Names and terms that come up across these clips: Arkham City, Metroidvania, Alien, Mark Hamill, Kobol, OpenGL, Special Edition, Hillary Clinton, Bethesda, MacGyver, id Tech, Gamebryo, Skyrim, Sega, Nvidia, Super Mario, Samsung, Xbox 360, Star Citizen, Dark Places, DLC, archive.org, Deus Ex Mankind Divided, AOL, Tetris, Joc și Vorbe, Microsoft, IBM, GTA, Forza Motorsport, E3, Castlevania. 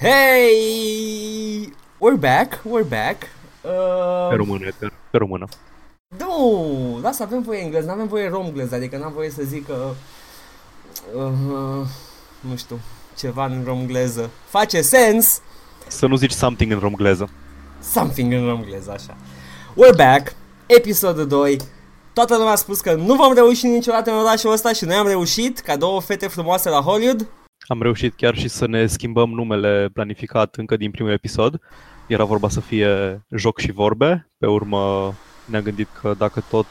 Hey! We're back. Pe română, pe română. Nu, lasă, avem voie engleză, n-avem voie romgleză, adică n-am voie să zic că... nu știu, ceva în romgleză. Face sens! Să nu zici something în romgleză. Something în romgleză, așa. We're back, episodul 2. Toată lumea a spus că nu vom reuși niciodată în orașul ăsta și noi am reușit, ca două fete frumoase la Hollywood. Am reușit chiar și să ne schimbăm numele planificat încă din primul episod. Era vorba să fie Joc și Vorbe. Pe urmă ne-am gândit că dacă tot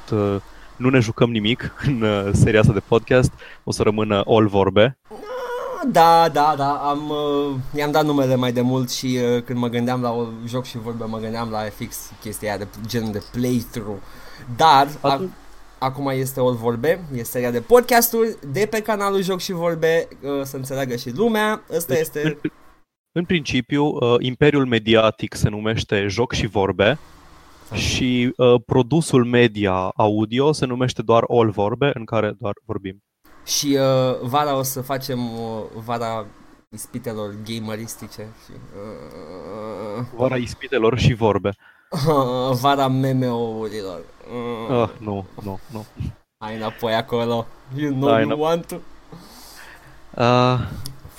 nu ne jucăm nimic în seria asta de podcast, o să rămână All Vorbe. Da, i-am dat numele mai de mult și când mă gândeam la Joc și Vorbe, mă gândeam la fix chestia aia de genul de playthrough. Dar... Acum este All Vorbe, este seria de podcasturi de pe canalul Joc și Vorbe, să înțeleagă și lumea. Asta deci, este... În principiu, imperiul mediatic se numește Joc și Vorbe și produsul media audio se numește doar All Vorbe, în care doar vorbim. Și vara o să facem vara ispitelor gameristice. Și, vara ispitelor și vorbe. Vara MMO-urilor. Nu. Hai înapoi acolo. You know da, you want to.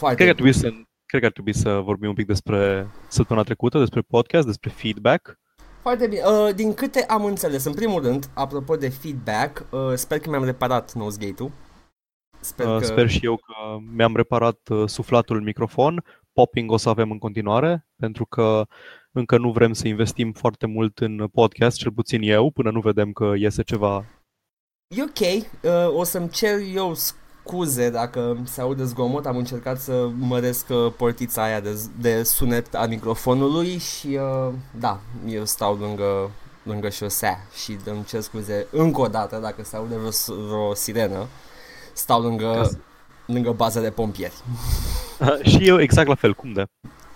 Cred că ar trebui să vorbim un pic despre săptămâna trecută, despre podcast, despre feedback. Foarte bine. Din câte am înțeles, în primul rând, apropo de feedback, sper că mi-am reparat nosegate-ul. Sper și eu că mi-am reparat suflatul în microfon. Popping o să avem în continuare, pentru că încă nu vrem să investim foarte mult în podcast, cel puțin eu, până nu vedem că iese ceva. E ok, o să-mi cer eu scuze dacă se aude zgomot, am încercat să măresc portița aia de sunet a microfonului și da, eu stau lângă șosea și îmi cer scuze încă o dată dacă se aude vreo sirenă, stau lângă baza de pompieri. Și eu exact la fel, cum de?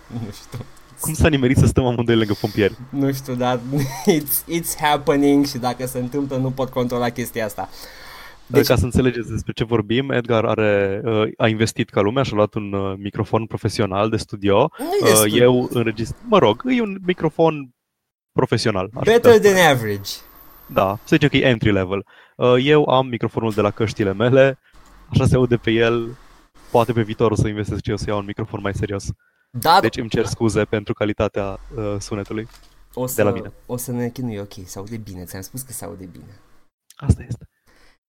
Nu știu. Cum s-a nimerit să stăm amândoi lângă pompieri? Nu știu, dar it's happening și dacă se întâmplă nu pot controla chestia asta. Deci... Ca să înțelegeți despre ce vorbim, Edgar a investit ca lumea, și-a luat un microfon profesional de studio. Eu înregistrez, mă rog, e un microfon profesional. Better than average. Da, să zicem că e entry level. Eu am microfonul de la căștile mele, așa se aude pe el, poate pe viitor o să investesc și eu să iau un microfon mai serios. Da, deci îmi cer scuze pentru calitatea sunetului de la mine. O să ne chinui, ok, se aude bine, ți-am spus că se aude bine. Asta este.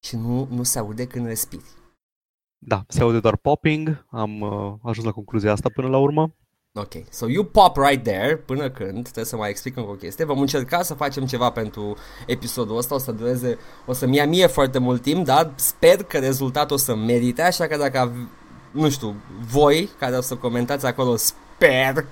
Și nu se aude când respiri. Da, se aude doar popping, am ajuns la concluzia asta până la urmă. Ok, so you pop right there, până când, trebuie să mai explic încă o chestie. Vom încerca să facem ceva pentru episodul ăsta, o să-mi ia mie foarte mult timp, dar sper că rezultatul o să merite, așa că dacă... Nu știu, voi care o să comentați acolo, sper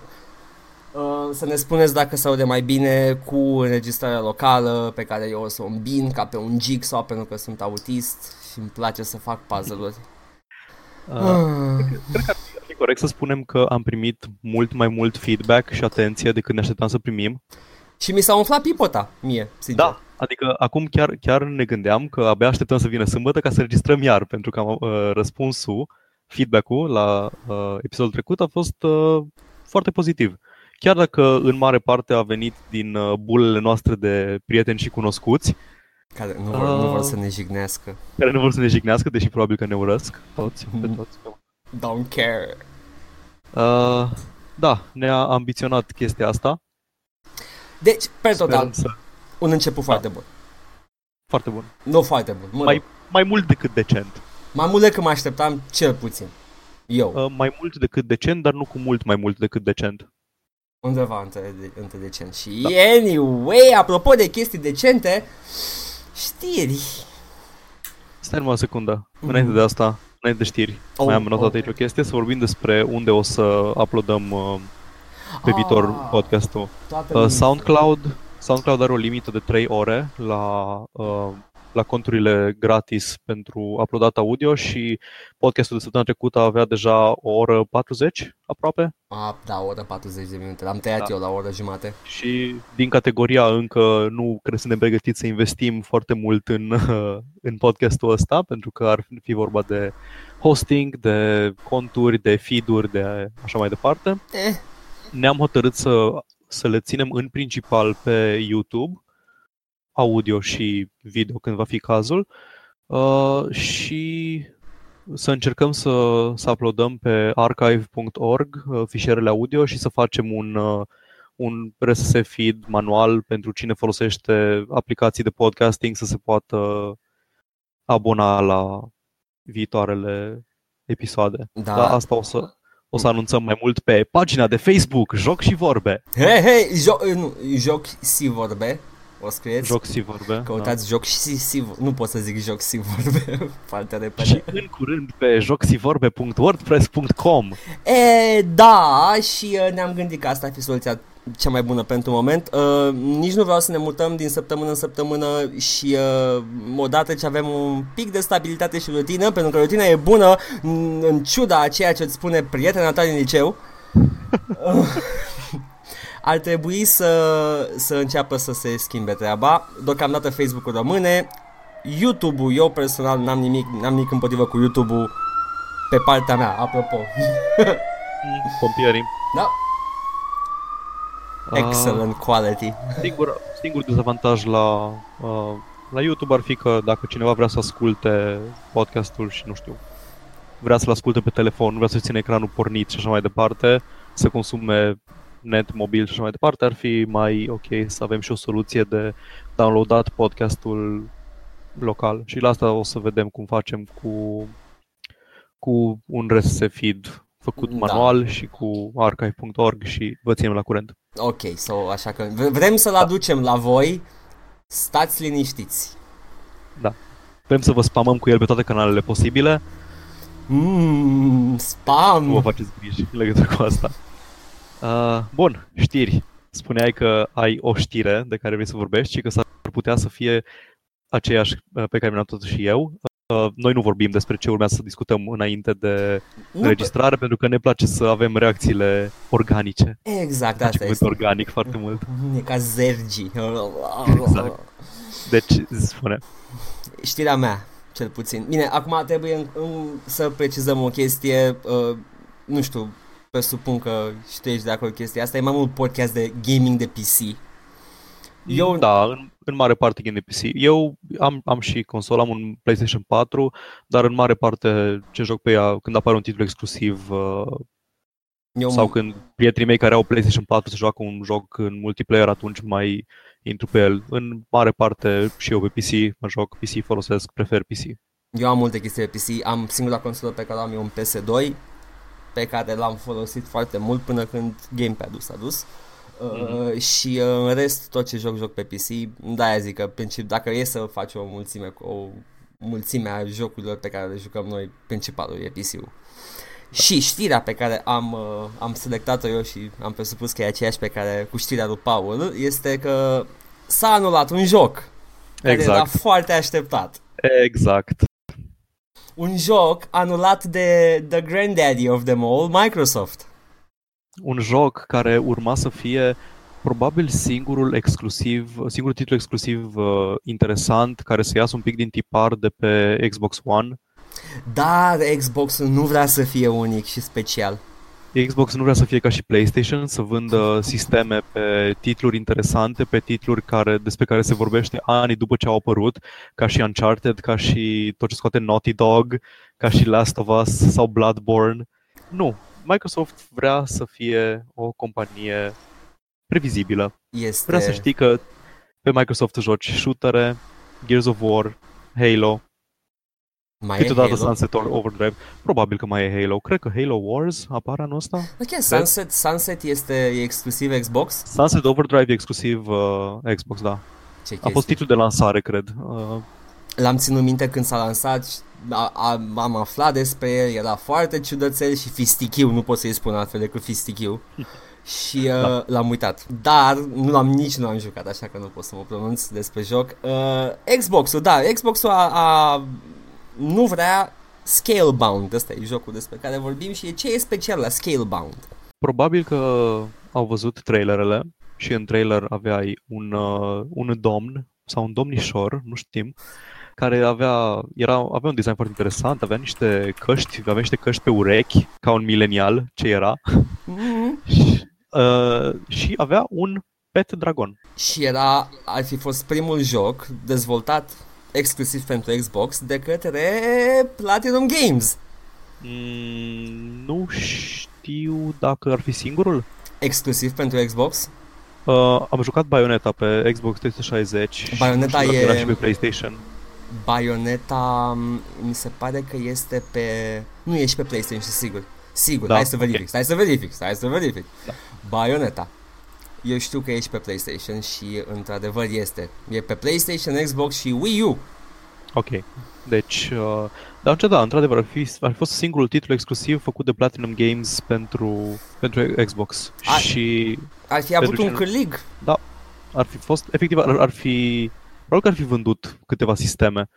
să ne spuneți dacă se aude mai bine cu înregistrarea locală pe care eu o să o îmbin ca pe un jigsaw, pentru că sunt autist și îmi place să fac puzzle-uri. Cred că ar fi corect să spunem că am primit mult mai mult feedback și atenție decât ne așteptam să primim. Și mi s-a umflat pipota mie, sincer. Da. Adică acum chiar ne gândeam că abia așteptăm să vină sâmbătă ca să înregistrăm iar, pentru că am răspunsul. Feedback-ul la episodul trecut a fost foarte pozitiv. Chiar dacă în mare parte a venit din bulele noastre de prieteni și cunoscuți. Care nu vor să ne jignească. Care nu vor să ne jignească, deși probabil că ne urăsc toți. Pe toți. Don't care. Da, ne-a ambiționat chestia asta. Deci, pe total, un început foarte bun. Foarte bun. Nu foarte bun. Mai mult decât decent. Mai mult decât mă așteptam, cel puțin. Eu. Mai mult decât decent, dar nu cu mult mai mult decât decent. Undeva între decent. Și da. Anyway, apropo de chestii decente, știri. Stai numai o secundă. Înainte de asta, înainte de știri, mai am notat aici o chestie, să vorbim despre unde o să uploadăm pe viitor podcastul. SoundCloud are o limită de 3 ore la conturile gratis pentru uploadat audio și podcastul de săptămâna trecută avea deja o oră 40 aproape. Da, o oră 40 de minute. L-am tăiat eu la o oră jumate. Și din categoria încă nu cred să ne pregătiți să investim foarte mult în podcastul ăsta, pentru că ar fi vorba de hosting, de conturi, de feed-uri, de așa mai departe. Ne-am hotărât să le ținem în principal pe YouTube, audio și video când va fi cazul, și să încercăm să uploadăm pe archive.org fișierele audio și să facem un RSS feed manual pentru cine folosește aplicații de podcasting să se poată abona la viitoarele episoade. Da. Dar asta o să anunțăm mai mult pe pagina de Facebook Joc și Vorbe. Joc și Vorbe. O scrieți? Joc și Vorbe. Căutați, da. Joc și Vorbe. Nu pot să zic Joc și Vorbe foarte repede. Și în curând pe jocsivorbe.wordpress.com. Da, și ne-am gândit că asta ar fi soluția cea mai bună pentru moment. Nici nu vreau să ne mutăm din săptămână în săptămână și odată ce avem un pic de stabilitate și rutină, pentru că rutina e bună în ciuda a ceea ce îți spune prietena ta din liceu. Ar trebui să înceapă să se schimbe treaba. Deocamdată Facebook-ul rămâne, YouTube-ul, eu personal n-am nimic împotrivă cu YouTube-ul pe partea mea, apropo. Pompierii. Da. Excellent quality. Singur dezavantaj la YouTube ar fi că dacă cineva vrea să asculte podcastul și nu știu, vrea să-l asculte pe telefon, vrea să ține ecranul pornit și așa mai departe, să consume net, mobil și așa mai departe, ar fi mai ok să avem și o soluție de downloadat podcastul local. Și la asta o să vedem cum facem cu un RSS feed făcut manual și cu archive.org și vă ținem la curent. Ok, așa că vrem să-l aducem la voi. Stați liniștiți. Da. Vrem să vă spamăm cu el pe toate canalele posibile. Spam! Nu vă faceți griji în legătură cu asta. Bun, știri. Spuneai că ai o știre de care vrei să vorbești și că s-ar putea să fie aceeași pe care mi-am tot și eu. Noi nu vorbim despre ce urmează să discutăm înainte de înregistrare, pentru că ne place să avem reacțiile organice. Exact, face asta este. Organic foarte mult. E ca zergii. Exact. Deci, spune. Știrea mea, cel puțin. Bine, acum trebuie să precizăm o chestie, nu știu, presupun că știi de acolo chestia asta, e mai mult podcast de gaming de PC. Da, în mare parte gaming de PC. Eu am și console, am un PlayStation 4, dar în mare parte ce joc pe ea când apare un titlu exclusiv sau când prietenii mei care au PlayStation 4 se joacă un joc în multiplayer, atunci mai intru pe el. În mare parte și eu pe PC, mă joc PC, prefer PC. Eu am multe chestii pe PC, am singura consolă pe care am eu un PS2, pe care l-am folosit foarte mult până când gamepad-ul s-a dus. Și în rest tot ce joc pe PC. Da, zic că dacă e să faci o mulțime a jocurilor pe care le jucăm noi, principalul e PC-ul. Și știrea pe care am selectat-o eu și am presupus că e aceeași pe care cu știrea lui Paul, este că s-a anulat un joc care era foarte așteptat. Exact. Un joc anulat de the granddaddy of them all, Microsoft. Un joc care urma să fie probabil singurul titlu exclusiv interesant care să iasă un pic din tipar de pe Xbox One. Dar Xbox-ul nu vrea să fie unic și special. Xbox nu vrea să fie ca și PlayStation, să vândă sisteme pe titluri interesante, pe titluri despre care se vorbește ani după ce au apărut, ca și Uncharted, ca și tot ce scoate Naughty Dog, ca și Last of Us sau Bloodborne. Nu, Microsoft vrea să fie o companie previzibilă. Vrea să știi că pe Microsoft joci shootere, Gears of War, Halo. Câteodată Sunset Overdrive. Probabil că mai e Halo. Cred că Halo Wars apare anul ăsta. Ok, Sunset e exclusiv Xbox? Sunset Overdrive e exclusiv Xbox, da. A fost titlul de lansare, cred. L-am ținut minte când s-a lansat, am aflat despre el, era foarte ciudățel și fistichiu, nu pot să-i spun altfel decât fistichiu. Și l-am uitat. Dar nu l-am jucat, așa că nu pot să mă pronunț despre joc. Xbox-ul, da, Xbox-ul nu vrea Scalebound, ăsta e jocul despre care vorbim și ce e special la Scalebound. Probabil că au văzut trailerele și în trailer aveai un domn sau un domnișor, nu știm, care avea un design foarte interesant, avea niște căști pe urechi, ca un milenial ce era. Și avea un pet dragon. Și ar fi fost primul joc dezvoltat exclusiv pentru Xbox de către Platinum Games. Nu știu dacă ar fi singurul exclusiv pentru Xbox. Am jucat Bayonetta pe Xbox 360. Bayonetta era și pe PlayStation. Bayonetta mi se pare că este pe... Nu e și pe PlayStation, sigur. Sigur, da. Hai să verific. Da. Bayonetta. Eu știu că ești pe PlayStation și într-adevăr este. E pe PlayStation, Xbox și Wii U. Ok. Deci, da, într-adevăr ar fi fost singurul titlu exclusiv făcut de Platinum Games pentru Xbox. Și ar fi avut un cârlig. Da. Ar fi fost efectiv probabil că ar fi vândut câteva sisteme.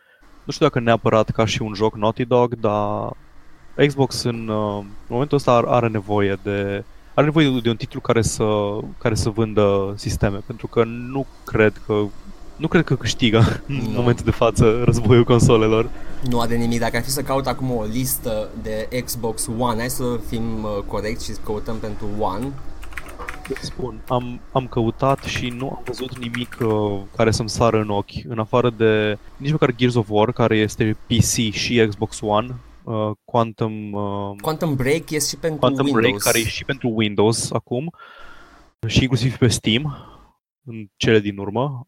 Nu știu dacă neapărat ca și un joc Naughty Dog, dar Xbox în momentul ăsta are nevoie de un titlu care să vândă sisteme, pentru că nu cred că câștigă în momentul de față războiul consolelor. Nu are nimic. Dacă ar fi să caut acum o listă de Xbox One, hai să fim corecți și căutăm pentru One. Spun, am căutat și nu am văzut nimic care să-mi sară în ochi, în afară de nici măcar Gears of War, care este PC și Xbox One. Quantum Break este și pentru Quantum Windows. Break, care e și pentru Windows acum și inclusiv pe Steam în cele din urmă,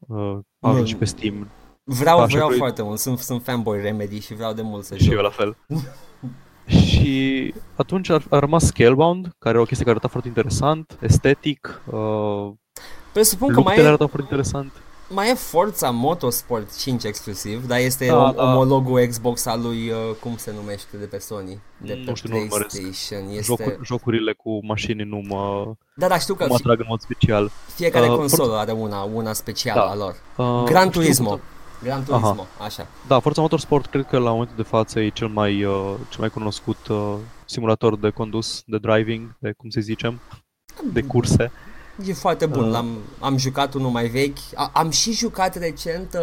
și pe Steam. Vreau foarte mult, sunt fanboy Remedy și vreau de mult să joc. Și eu la fel. Și atunci a rămas Scalebound, care e o chestie care arată foarte interesant, estetic, presupun că mai arată foarte interesant. Mai e Forza Motorsport 5 exclusiv, dar este omologul Xbox al lui, cum se numește, de pe Sony, de pe PlayStation. Este... Jocurile cu mașini nu mă atrag în mod special. Fiecare consolă are una specială a lor. Gran Turismo, așa. Da, Forza Motorsport cred că la momentul de față e cel mai cunoscut simulator de condus, de driving, de cum se zicem, de curse. E foarte bun, am jucat unul mai vechi. Am și jucat recent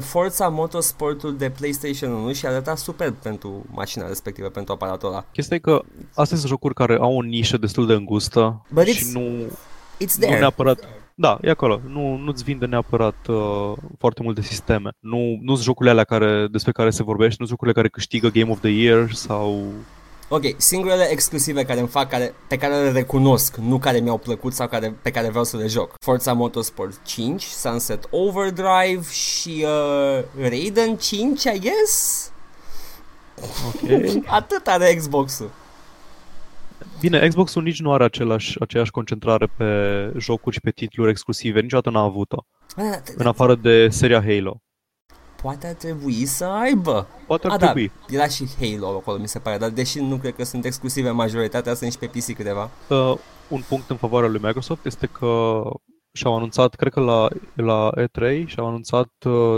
Forza Motorsportul de PlayStation 1 și arăta super pentru mașina respectivă, pentru aparatul ăla. Chestia e că astea sunt jocuri care au o nișă destul de îngustă. But și nu neapărat... Da, e acolo. Nu-ți vinde neapărat foarte multe sisteme. Nu-s jocurile alea despre care se vorbește, nu-s jocurile care câștigă Game of the Year sau... Ok, singurele exclusive care îmi fac, pe care le recunosc, nu care mi-au plăcut sau pe care vreau să le joc: Forza Motorsport 5, Sunset Overdrive și Raiden 5, I guess? Ok. Atât are Xbox-ul. Bine, Xbox-ul nici nu are aceeași concentrare pe jocuri și pe titluri exclusive, niciodată n-a avut-o, în afară de seria Halo. Poate ar trebui să aibă. Poate ar trebui. Da, era și Halo acolo, mi se pare, dar deși nu cred că sunt exclusive, majoritatea sunt și pe PC câteva. Un punct în favoarea lui Microsoft este că și-au anunțat, cred că la E3, și-au anunțat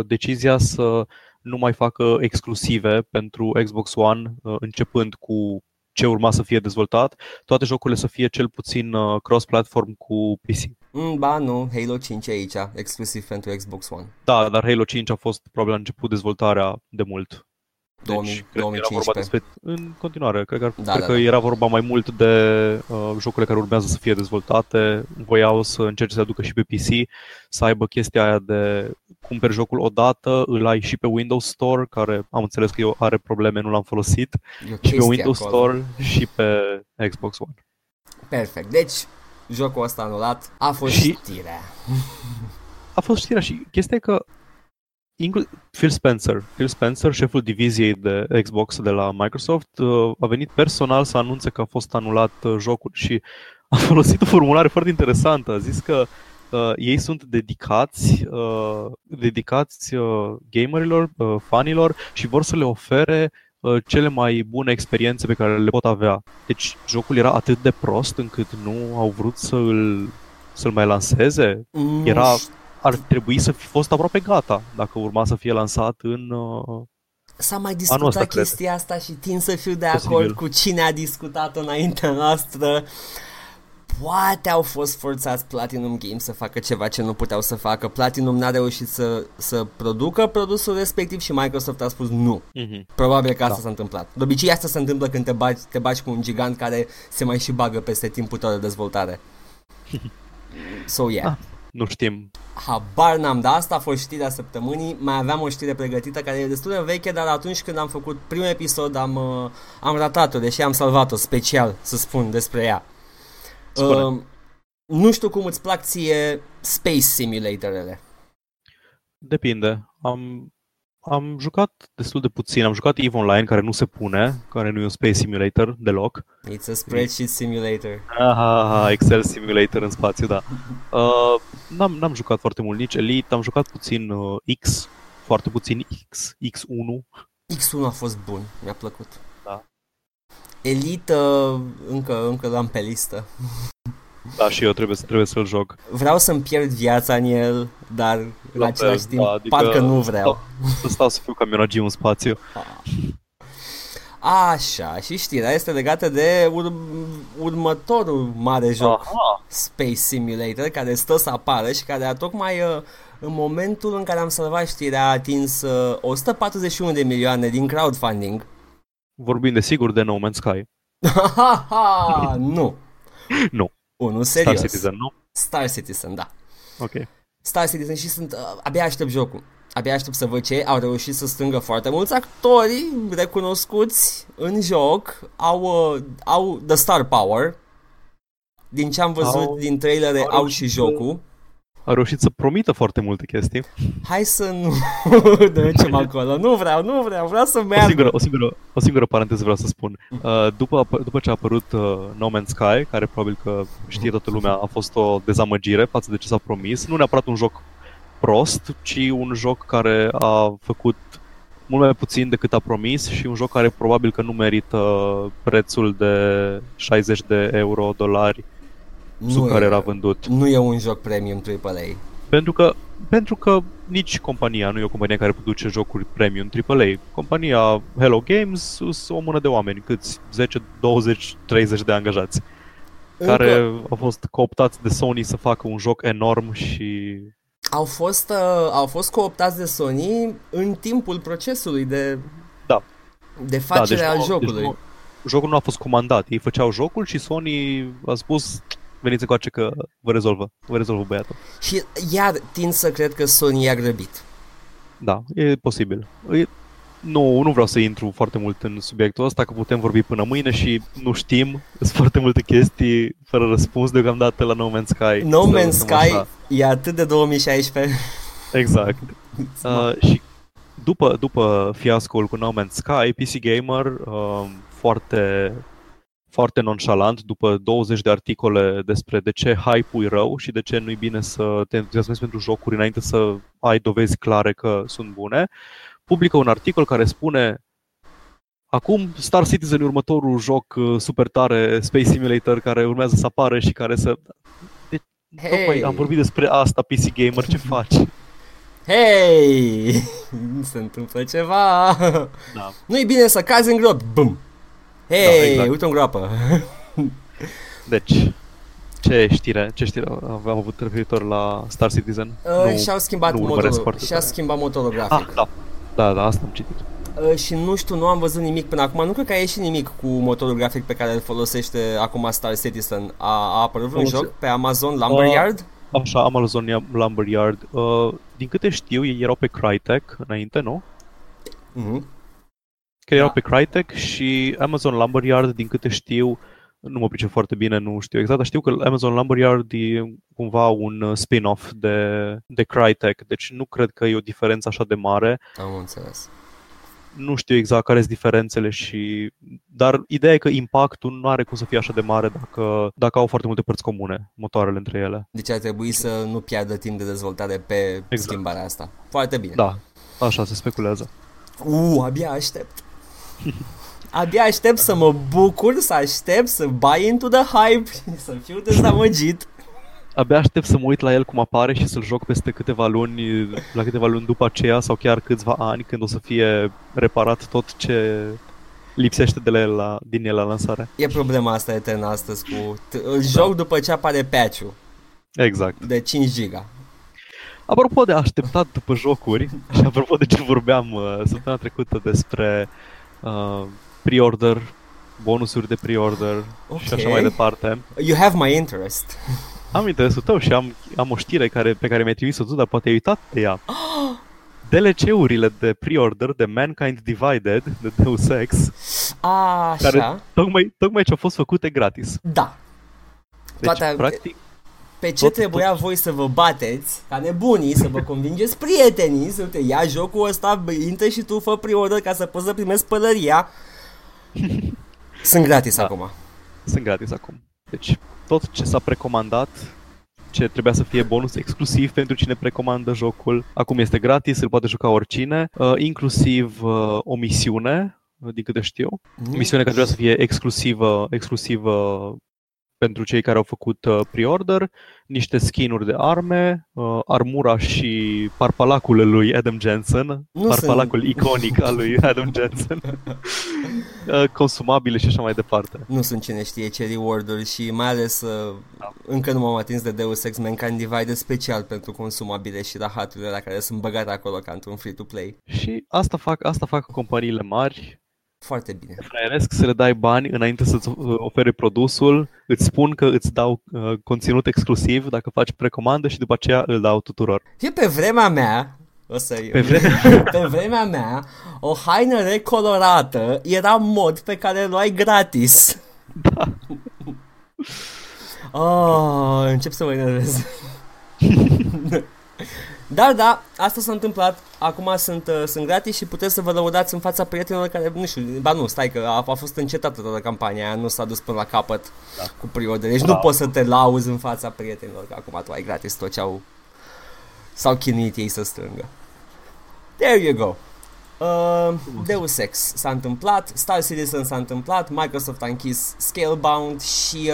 decizia să nu mai facă exclusive pentru Xbox One, începând cu ce urma să fie dezvoltat, toate jocurile să fie cel puțin cross-platform cu PC. Ba nu, Halo 5 e aici, exclusiv pentru Xbox One. Da, dar Halo 5 a fost probabil la început dezvoltarea de mult. Deci, 2015. În continuare, cred că era vorba mai mult de jocurile care urmează să fie dezvoltate. Voiau să încerce să aducă și pe PC, să aibă chestia aia de cumperi jocul odată, îl ai și pe Windows Store, care am înțeles că eu are probleme, nu l-am folosit, și pe Windows acolo. Store și pe Xbox One. Perfect, deci jocul ăsta anulat a fost știrea. A fost știrea și chestia e că Phil Spencer, șeful diviziei de Xbox de la Microsoft, a venit personal să anunțe că a fost anulat jocul și a folosit o formulare foarte interesantă. A zis că ei sunt dedicați gamerilor, fanilor și vor să le ofere cele mai bune experiențe pe care le pot avea. Deci jocul era atât de prost încât nu au vrut să-l mai lanseze. Ar trebui să fi fost aproape gata dacă urma să fie lansat în S-a mai discutat ăsta, chestia cred. Asta și tind să fiu de acord cu cine a discutat-o înaintea noastră. poate au fost forțați Platinum Games să facă ceva ce nu puteau să facă. Platinum n-a reușit să producă produsul respectiv și Microsoft a spus nu. Probabil că asta s-a întâmplat. De obicei asta se întâmplă când te bagi cu un gigant care se mai și bagă peste timpul tău de dezvoltare. So yeah. Nu știm. Habar n-am, dar asta a fost știrea săptămânii. Mai aveam o știre pregătită care e destul de veche, dar atunci când am făcut primul episod am ratat-o, deși am salvat-o special să spun despre ea. Nu știu cum îți plac ție Space Simulator-ele. Depinde. Am jucat destul de puțin. Am jucat EVE Online, care nu se pune, care nu e un Space Simulator deloc. It's a Spreadsheet Simulator. Aha, Excel Simulator în spațiu, da. N-am jucat foarte mult nici Elite. Am jucat puțin X, foarte puțin X, X1. X1 a fost bun, mi-a plăcut. Da. Elite încă l-am pe listă. Da, și eu trebuie să-l joc. Vreau să-mi pierd viața în el, dar în același timp, da, adică parcă nu vreau. Să stau să fiu camionagiu în spațiu. Așa, și știrea este legată de următorul mare joc, Space Simulator, care stă să apară și care a tocmai, în momentul în care am salvat știrea, a atins 141 de milioane din crowdfunding. Vorbim desigur de No Man's Sky. Nu. Nu. Unul serios. Star Citizen, nu? Star Citizen, da. Ok. Star Citizen și abia aștept jocul. Abia aștept să văd ce. Au reușit să strângă foarte mulți actori recunoscuți în joc. Au the star power. Din ce am văzut din trailere, au și jocul. Au reușit să promită foarte multe chestii. Hai să nu ducem acolo. Nu vreau să merg. O singură paranteză vreau să spun. După ce a apărut No Man's Sky, care probabil că știe toată lumea, a fost o dezamăgire față de ce s-a promis. Nu neapărat un joc prost, ci un joc care a făcut mult mai puțin decât a promis și un joc care probabil că nu merită prețul de 60 de euro, dolari, sub care era vândut. Nu e un joc premium AAA. Pentru că nici compania nu e o companie care produce jocuri premium AAA. Compania Hello Games sunt o mână de oameni, câți 10, 20, 30 de angajați, care au fost cooptați de Sony să facă un joc enorm și au fost cooptați de Sony în timpul procesului de facere al jocului. Deci jocul nu a fost comandat. Ei făceau jocul și Sony a spus: veniți încoace că vă rezolvă băiatul. Și iar tind să cred că Sony i-a grăbit. Da, e posibil. Nu vreau să intru foarte mult în subiectul ăsta, că putem vorbi până mâine și nu știm. Sunt foarte multe chestii fără răspuns deocamdată la No Man's Sky. No Man's Sky e atât de 2016. Exact. Și după fiascoul cu No Man's Sky, PC Gamer foarte nonșalant, după 20 de articole despre de ce hype-ul e rău și de ce nu-i bine să te entuziasmezi pentru jocuri înainte să ai dovezi clare că sunt bune, publică un articol care spune: acum Star Citizen e următorul joc super tare, Space Simulator, care urmează să apară și care să... Tocmai am vorbit despre asta, PC Gamer, ce faci? Hei! Se întâmplă ceva! Da. Nu-i bine să cazi în grob! Bum! Hei, da, exact. Uite-o în groapă. Deci, ce știre am avut referitor la Star Citizen? Și-au schimbat motorul. Și-a schimbat motorul grafic. Da, asta am citit. Și nu știu, nu am văzut nimic până acum. Nu cred că a ieșit nimic cu motorul grafic pe care îl folosește acum Star Citizen. A apărut vreun joc pe Amazon Lumberyard? Așa, Amazon Lumberyard. Din câte știu, ei erau pe Crytek înainte, nu? Mhm. Că erau pe Crytek și Amazon Lumberyard, din câte știu, nu mă pricep foarte bine, nu știu exact, dar știu că Amazon Lumberyard e cumva un spin-off de Crytek, deci nu cred că e o diferență așa de mare. Am înțeles. Nu știu exact care sunt diferențele dar ideea e că impactul nu are cum să fie așa de mare dacă au foarte multe părți comune, motoarele între ele. Deci ar trebui să nu piardă timp de dezvoltare pe schimbarea asta. Foarte bine. Da, așa se speculează. Abia aștept. Abia aștept să mă bucur, să aștept să buy into the hype, să fiu dezamăgit. Abia aștept să mă uit la el cum apare și să-l joc peste câteva luni, la câteva luni după aceea sau chiar câțiva ani, când o să fie reparat tot ce lipsește de la, din el la lansare. E problema asta eternă astăzi cu joc după ce apare patch-ul. Exact. De 5 giga. Apropo de așteptat după jocuri și apropo de ce vorbeam săptămâna trecută despre pre-order, bonusuri de pre-order și așa mai departe. You have my interest. Am interesul tău și am o știre pe care mi-ai trimis-o tu, dar poate ai uitat de ea. DLC-urile de pre-order de Mankind Divided, de Deus Ex, așa, care tocmai ce au fost făcute gratis. Da. Deci, toate, practic, pe ce trebuia voi să vă bateți, ca nebunii, să vă convingeți prietenii, să te ia jocul ăsta, intră și tu fă pre-order ca să poți să primești pălăria. Sunt gratis acum. Sunt gratis acum. Deci tot ce s-a precomandat, ce trebuia să fie bonus exclusiv pentru cine precomandă jocul, acum este gratis, îl poate juca oricine, inclusiv o misiune, din câte știu. O misiune care trebuia să fie exclusivă pentru cei care au făcut pre-order, niște skin-uri de arme, armura și parpalacul lui Adam Jensen, iconic al lui Adam Jensen, consumabile și așa mai departe. Nu sunt cine știe ce reward-uri și mai ales încă nu m-am atins de Deus Ex Mankind Divided special pentru consumabile și rahaturile alea care sunt băgate acolo ca într-un free-to-play. Și asta fac companiile mari. Foarte bine. Fraieresc să le dai bani înainte să-ți ofere produsul, îți spun că îți dau conținut exclusiv dacă faci precomandă și după aceea îl dau tuturor. Și pe vremea mea, pe vremea mea, o haină recolorată era mod pe care îl luai gratis. Da. Oh, încep să mă enervez. Dar da, asta s-a întâmplat, acum sunt gratis și puteți să vă lăudați în fața prietenilor care, nu știu, ba nu, stai că a fost încetată toată campania aia, nu s-a dus până la capăt cu pre-order, deci nu poți să te lauzi în fața prietenilor, că acum tu ai gratis tot ce s-au chinuit ei să strângă. There you go. Deus Ex s-a întâmplat, Star Citizen s-a întâmplat, Microsoft a închis Scalebound și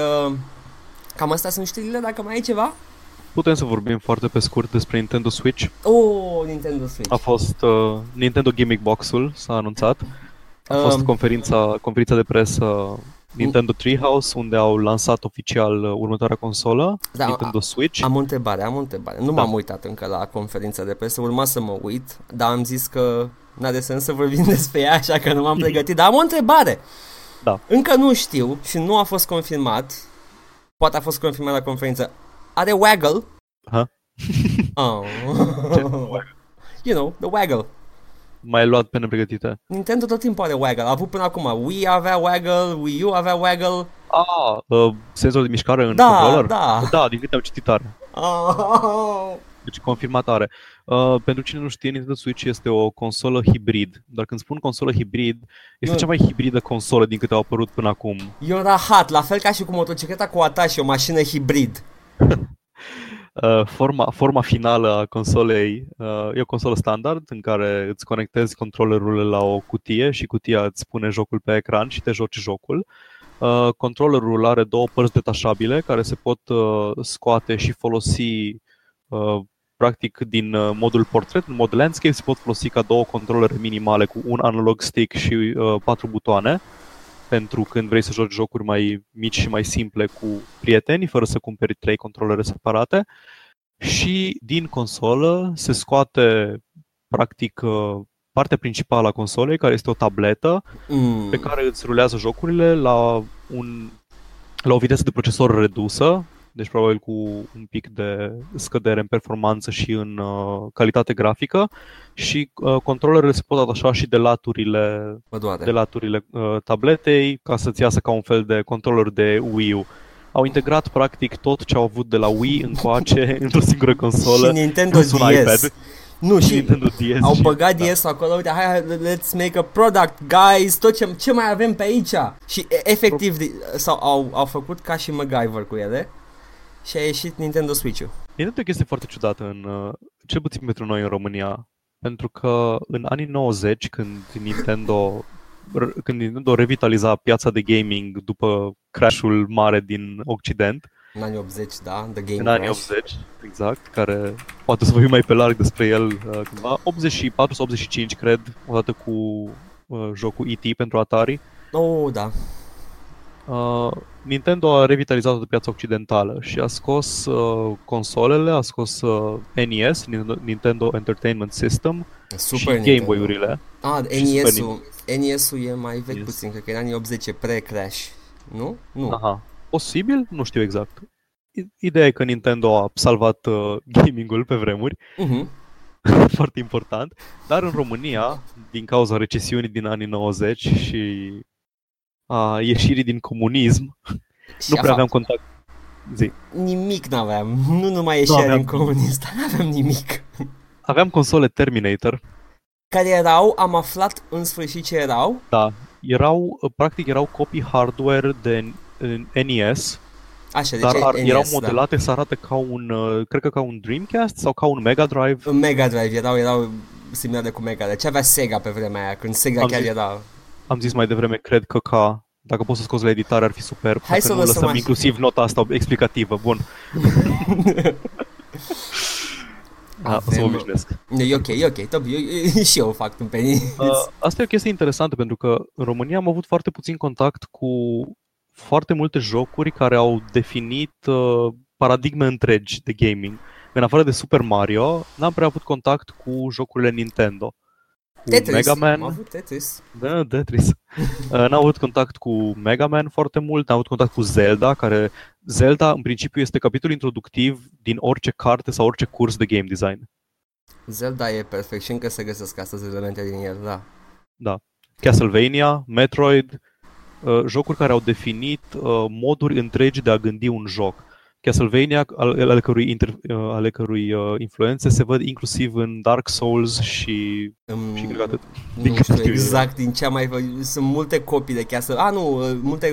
cam astea sunt știrile, dacă mai ai ceva? Putem să vorbim foarte pe scurt despre Nintendo Switch. Oh, Nintendo Switch. A fost Nintendo Gimmick Box-ul, s-a anunțat. A fost conferința de presă Nintendo Treehouse, unde au lansat oficial următoarea consolă, da, Nintendo Switch. Am o întrebare. Nu m-am uitat încă la conferința de presă, urma să mă uit, dar am zis că n-are sens să vorbim despre ea, așa că nu m-am pregătit. Dar am o întrebare. Da. Încă nu știu și nu a fost confirmat. Poate a fost confirmat la conferință. Are waggle? Ha? Oh. You know, the waggle. M-ai luat pe nepregătită. Nintendo tot timpul are waggle. A avut până acum. Wii avea waggle, Wii U avea waggle. Senzor de mișcare în controller? Da, din câte am citit are. Deci confirmat are. Pentru cine nu știe, Nintendo Switch este o consolă hibrid. Dar când spun consolă hibrid, este cea mai hibridă consolă din câte au apărut până acum. E un rahat, la fel ca și cu motocicleta cu ataș, o mașină hibrid. Forma finală a consolei e o consolă standard în care îți conectezi controllerul la o cutie și cutia îți pune jocul pe ecran și te joci jocul. Controllerul are două părți detașabile care se pot scoate și folosi practic din modul portrait, în mod landscape se pot folosi ca două controllere minimale cu un analog stick și 4 butoane. Pentru când vrei să joci jocuri mai mici și mai simple cu prieteni, fără să cumperi 3 controlere separate. Și din consolă se scoate practic partea principală a consolei, care este o tabletă pe care îți rulează jocurile la o viteză de procesor redusă, deci probabil cu un pic de scădere în performanță și în calitate grafică, și controlerele se pot atașa și de laturile tabletei ca să-ți iasă ca un fel de controller de Wii U. Au integrat practic tot ce au avut de la Wii încoace într-o singură consolă. Și Nintendo DS. iPad. Nu, și Nintendo DS au băgat DS-ul acolo, uite, hai, let's make a product, guys, tot ce mai avem pe aici. Și efectiv au făcut ca și MacGyver cu ele. Și a ieșit Nintendo Switch-ul. Nintendo e o chestie foarte ciudată, cel puțin pentru noi în România. Pentru că în anii 90, când Nintendo revitaliza piața de gaming după crash-ul mare din Occident. În anii 80, da, The Game Crash. În anii 80, exact, care poate să vorbim mai pe larg despre el cândva. 84-85, cred, odată cu jocul E.T. pentru Atari. Oh, da. Nintendo a revitalizat piața occidentală și a scos consolele, a scos NES, Nintendo Entertainment System, Super și Game Boy-urile. Ah, NES-ul e mai vechi puțin, cred că în anii 80 pre-crash, nu? Nu. Aha. Posibil? Nu știu exact. Ideea e că Nintendo a salvat gaming-ul pe vremuri, foarte important, dar în România, din cauza recesiunii din anii 90 și a ieșirii din comunism, și nu prea aveam contact. Zi. Nimic n-aveam, nu numai ieșirea din comunism, dar n-aveam nimic. Aveam console Terminator. Care erau, am aflat în sfârșit ce erau. Da, erau copii hardware de NES. Așa, dar deci erau NES, modelate să arate ca un, cred că ca un Dreamcast sau ca un Mega Drive. Mega Drive, erau similare cu Mega Drive. Ce avea Sega pe vremea aia, când Sega era... Am zis mai devreme, cred că dacă poți să scoți la editare ar fi superb. Hai să nu lăsăm inclusiv nota asta explicativă, bun. O să mă obișnuiesc. E ok, și eu fac tâmpenii. Asta e o chestie interesantă, pentru că în România am avut foarte puțin contact cu foarte multe jocuri care au definit paradigme întregi de gaming. În afară de Super Mario, n-am prea avut contact cu jocurile Nintendo. Tetris, am avut Tetris. Da, Tetris. N-am avut contact cu Mega Man foarte mult, n-am avut contact cu Zelda, care Zelda în principiu este capitolul introductiv din orice carte sau orice curs de game design. Zelda e perfect și încă se găsesc astăzi elemente din el, da. Da. Castlevania, Metroid, jocuri care au definit moduri întregi de a gândi un joc. Castlevania, ale cărui influențe se văd inclusiv în Dark Souls și cred că atât. Din ce am mai văzut. Sunt multe copii de Castlevania.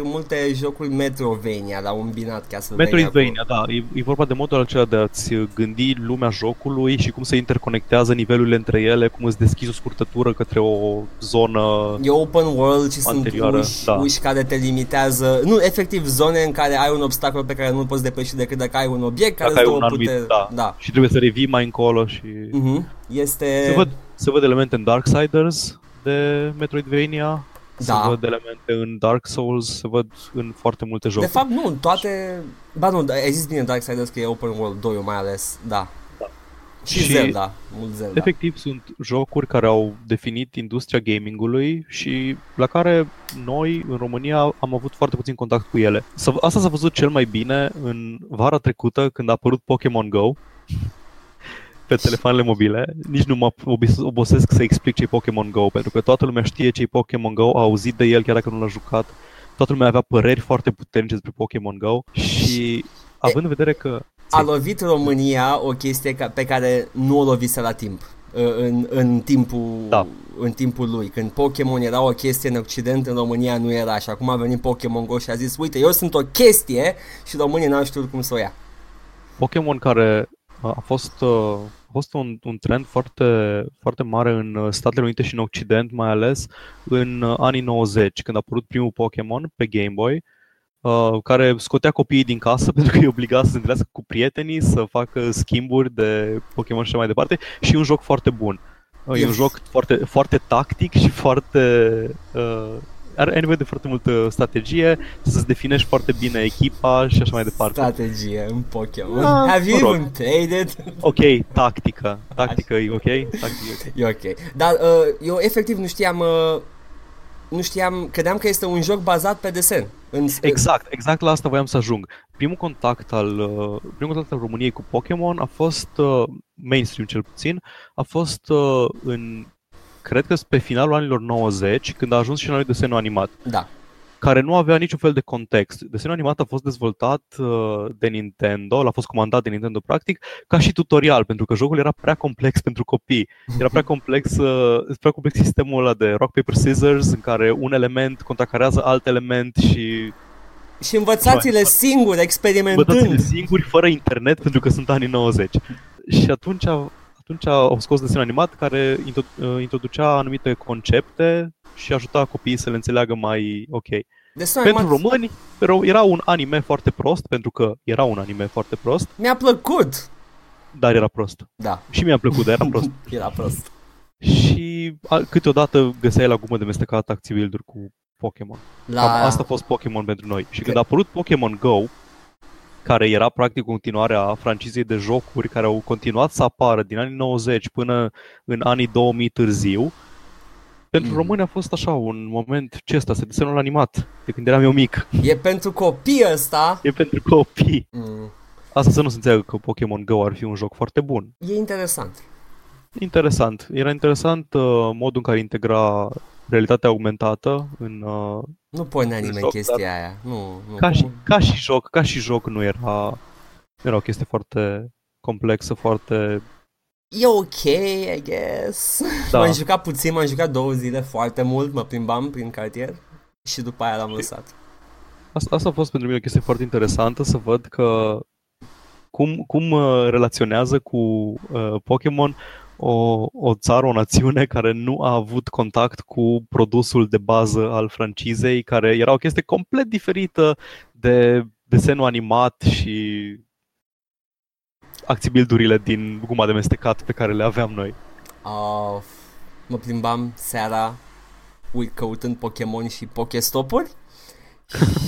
Multe jocuri Metrovania, la un binat Castlevania. Metrovania, da. E vorba de modul acela de a-ți gândi lumea jocului și cum se interconectează nivelurile între ele, cum îți deschizi o scurtătură către o zonă anterioară. E open world și sunt uși care te limitează. Nu, efectiv, zone în care ai un obstacol pe care nu-l poți depăși decât dacă ai un obiect care îți dă o putere. Da. Și trebuie să revii mai încolo și... Este... Se văd elemente în Darksiders de Metroidvania, se văd elemente în Dark Souls, se văd în foarte multe jocuri. De fapt, nu, în toate... Ba nu, există bine Darksiders că e open world 2 mai ales, da. Și Zelda, mult Zelda. Efectiv, sunt jocuri care au definit industria gamingului și la care noi, în România, am avut foarte puțin contact cu ele. Asta s-a văzut cel mai bine în vara trecută, când a apărut Pokémon Go pe telefoanele mobile. Nici nu mă obosesc să explic ce-i Pokémon Go, pentru că toată lumea știe ce-i Pokémon Go, a auzit de el chiar dacă nu l-a jucat. Toată lumea avea păreri foarte puternice despre Pokémon Go și având în vedere că... A lovit România o chestie pe care nu o lovise la timp, în timpul lui. Când Pokémon era o chestie în Occident, în România nu era. Și acum a venit Pokémon Go și a zis, uite, eu sunt o chestie și românii n-au știut cum să o ia. Pokémon, care a fost un trend foarte, foarte mare în Statele Unite și în Occident, mai ales în anii 90, când a apărut primul Pokémon pe Game Boy, care scotea copiii din casă pentru că îi obliga să se întâlnească cu prietenii, să facă schimburi de Pokémon și mai departe, și un joc foarte bun. E un joc foarte, foarte tactic și foarte... Are nevoie de foarte multă strategie, să-ți definești foarte bine echipa și așa mai departe. Strategie în Pokémon. Have you even played it? Ok, tactică. Tactică e ok? E ok. Dar eu efectiv nu știam... credeam că este un joc bazat pe desen. Exact la asta voiam să ajung. Primul contact al României cu Pokémon a fost mainstream, cel puțin, a fost cred că pe finalul anilor 90, când a ajuns și noi desenul animat. Da. Care nu avea niciun fel de context. Desenul animat a fost dezvoltat de Nintendo, l-a fost comandat de Nintendo practic, ca și tutorial, pentru că jocul era prea complex pentru copii. Era prea complex sistemul ăla de rock, paper, scissors, în care un element contracarează alt element și învățați-le singuri, experimentând. Învățați-le singuri, fără internet, pentru că sunt anii 90. Și atunci au scos desenul animat, care introducea anumite concepte și ajuta copiii să le înțeleagă mai ok. Pentru români era un anime foarte prost, Mi-a plăcut! Dar era prost. Da. Și mi-a plăcut, dar era prost. Era prost. Și câteodată găseai la gumă de mestecat acțiuni cu Pokémon. Asta a fost Pokémon pentru noi. Și când a apărut Pokémon Go, care era practic continuarea francizei de jocuri care au continuat să apară din anii 90 până în anii 2000 târziu, pentru români a fost așa un moment, ce ăsta, se desenul animat, de când eram eu mic. E pentru copii ăsta? E pentru copii. Asta să nu se înțeleagă că Pokémon Go ar fi un joc foarte bun. E interesant. Interesant. Era interesant modul în care integra realitatea augmentată în nu pune nimeni joc, chestia dar... aia. Nu. Ca și joc nu era o chestie foarte complexă, foarte... E ok, I guess. Da. M-am jucat 2 zile foarte mult, mă plimbam prin cartier și după aia l-am lăsat. Asta a fost pentru mine o chestie foarte interesantă, să văd că cum relaționează cu Pokémon o țară, o națiune care nu a avut contact cu produsul de bază al francizei, care era o chestie complet diferită de desenul animat și acțibildurile din guma de mestecat pe care le aveam noi. Mă plimbam seara căutând Pokémon și Pokéstopuri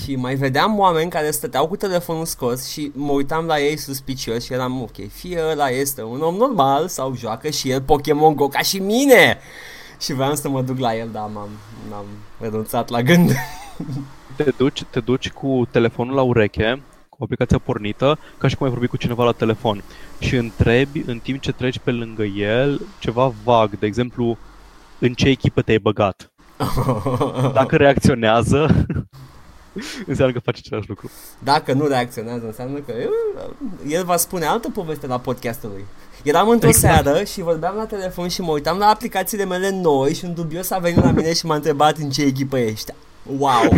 și mai vedeam oameni care stăteau cu telefonul scos și mă uitam la ei suspicios și eram ok, fie ăla este un om normal sau joacă și el Pokémon Go ca și mine. Și voiam să mă duc la el, dar m-am renunțat la gând. Te duci cu telefonul la ureche, cu aplicația pornită, ca și cum ai vorbi cu cineva la telefon și întrebi în timp ce treci pe lângă el ceva vag, de exemplu, în ce echipă te-ai băgat. Dacă reacționează, înseamnă că face același lucru. Dacă nu reacționează, înseamnă că el va spune altă poveste la podcastul lui. Eram într-o seară și vorbeam la telefon și mă uitam la aplicațiile mele noi și un dubios a venit la mine și m-a întrebat în ce echipă ești. Wow!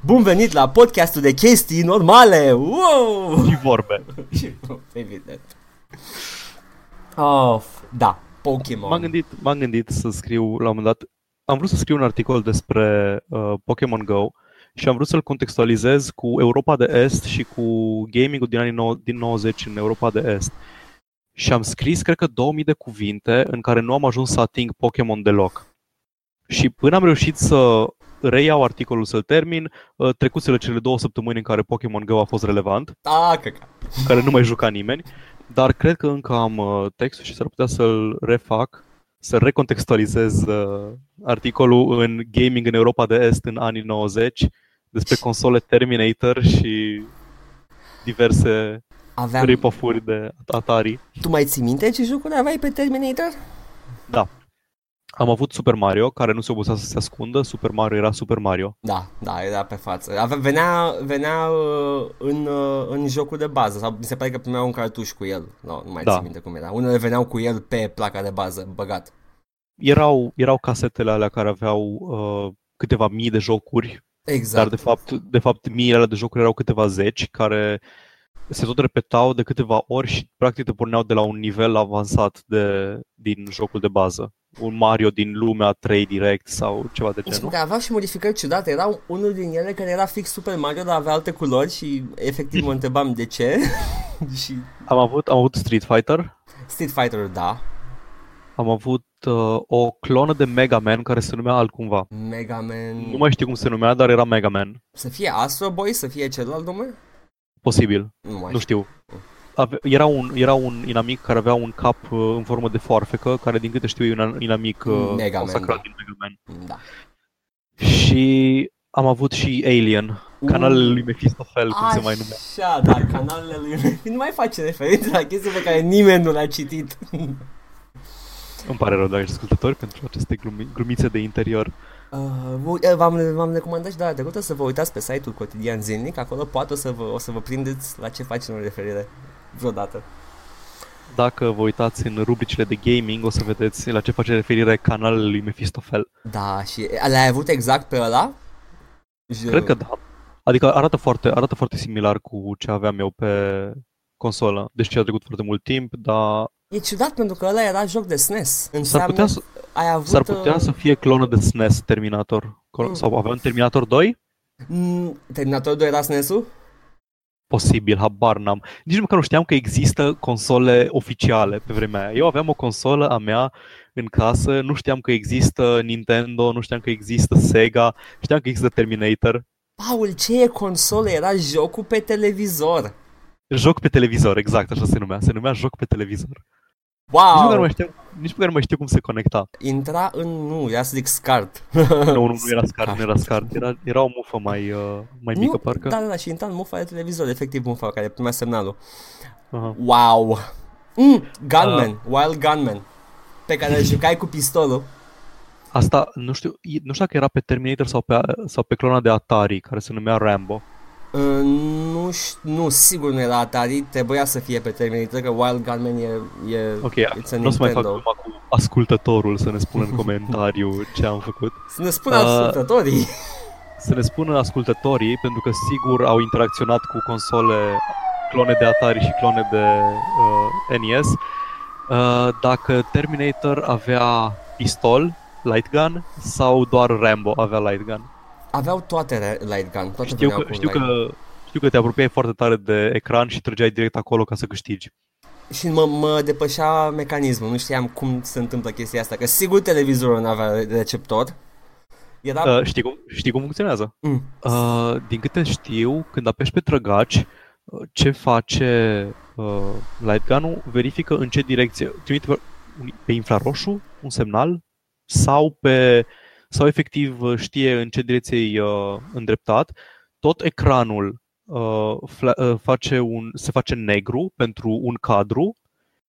Bun venit la podcastul de chestii normale! Wow! Și vorbe. Evident. Da, Pokémon. M-am gândit să scriu la un moment dat. Am vrut să scriu un articol despre Pokémon Go și am vrut să-l contextualizez cu Europa de Est și cu gaming-ul din anii din 90 în Europa de Est. Și am scris, cred că, 2000 de cuvinte în care nu am ajuns să ating Pokémon deloc. Și până am reușit să reiau articolul, să-l termin, trecusele cele 2 săptămâni în care Pokémon Go a fost relevant, care nu mai juca nimeni, dar cred că încă am textul și s-ar putea să-l refac, să recontextualizez articolul în gaming în Europa de Est în anii 90, despre console Terminator și diverse rip-off-uri de Atari. Tu mai ții minte ce jocuri aveai pe Terminator? Da. Am avut Super Mario, care nu se obosea să se ascundă. Super Mario era Super Mario. Da, era pe față. Venea în jocul de bază, sau mi se pare că primea un cartuș cu el. Nu mai țin minte cum era. Unele veneau cu el pe placa de bază, băgat. Erau casetele alea care aveau câteva mii de jocuri. Exact. Dar de fapt miile alea de jocuri erau câteva zeci, care se tot repetau de câteva ori și practic te porneau de la un nivel avansat din jocul de bază. Un Mario din lumea 3 direct sau ceva de genul. Aveau și modificări ciudate. Era unul din ele care era fix Super Mario, dar avea alte culori și efectiv mă întrebam de ce. Și... Am avut Street Fighter. Street Fighter, da. Am avut o clonă de Mega Man care se numea altcumva. Mega Man... Nu mai știu cum se numea, dar era Mega Man. Să fie Astro Boy? Să fie celălalt nume? Posibil. Nu știu. Era un inamic care avea un cap în formă de foarfecă, care din câte știu e un inamic consacrat din Mega Man. Da. Și am avut și Alien, canalele lui Mephistofel, cum se mai numea. Așa, da, canalele lui Mephistofel. Nu mai face referință la chestii pe care nimeni nu l-a citit. Îmi pare rău, dragi ascultători, pentru aceste glumițe de interior. V-am recomandat și de la trecută să vă uitați pe site-ul Cotidian Zilnic. Acolo poate o să vă prindeți la ce facem în referire vreodată. Dacă vă uitați în rubricile de gaming, o să vedeți la ce face referire canalele lui Mephistofel. Da, și l-ai avut exact pe ăla? Cred că da. Adică arată foarte similar cu ce aveam eu pe consolă. Deci a trecut foarte mult timp, dar... E ciudat pentru că ăla era joc de SNES. Înseamnă s-ar putea să fie clonă de SNES Terminator. Sau aveam Terminator 2? Terminator 2 era SNES-ul? Posibil, habar n-am. Nici măcar nu știam că există console oficiale pe vremea aia. Eu aveam o consolă a mea în casă, nu știam că există Nintendo, nu știam că există Sega, știam că există Terminator. Paul, ce console? Era jocul pe televizor. Joc pe televizor, exact, așa se numea. Se numea joc pe televizor. Wow! Nici măcar nu mai știu cum se conecta. Intra în... Nu, era să zic SCART. Nu era SCART. Era o mufă mai mică, parcă. Da, și intra în mufa de televizor, efectiv mufa care primea semnalul. Uh-huh. Wow! Gunman, Wild Gunman, pe care îl jucai cu pistolul. Asta, nu știu dacă era pe Terminator sau pe clona de Atari, care se numea Rambo. Nu, sigur nu era Atari, trebuia să fie pe Terminator, că Wild Gunman e ok, nu o să mai fac numai cu ascultătorul să ne spună în comentariu ce am făcut. Să ne spună ascultătorii. Să ne spună ascultătorii, pentru că sigur au interacționat cu console clone de Atari și clone de NES. Dacă Terminator avea pistol, light gun, sau doar Rambo avea light gun. Aveau toate light gun, toate veneau cu light gun. Știu că te apropiai foarte tare de ecran și trăgeai direct acolo ca să câștigi. Și mă depășea mecanismul, nu știam cum se întâmplă chestia asta, că sigur televizorul nu avea receptor. Era... Știi cum funcționează? Din câte știu, când apeși pe trăgaci, ce face light gun-ul, verifică în ce direcție. Trimite pe infraroșu un semnal sau efectiv știe în ce direcție e îndreptat. Tot ecranul se face negru pentru un cadru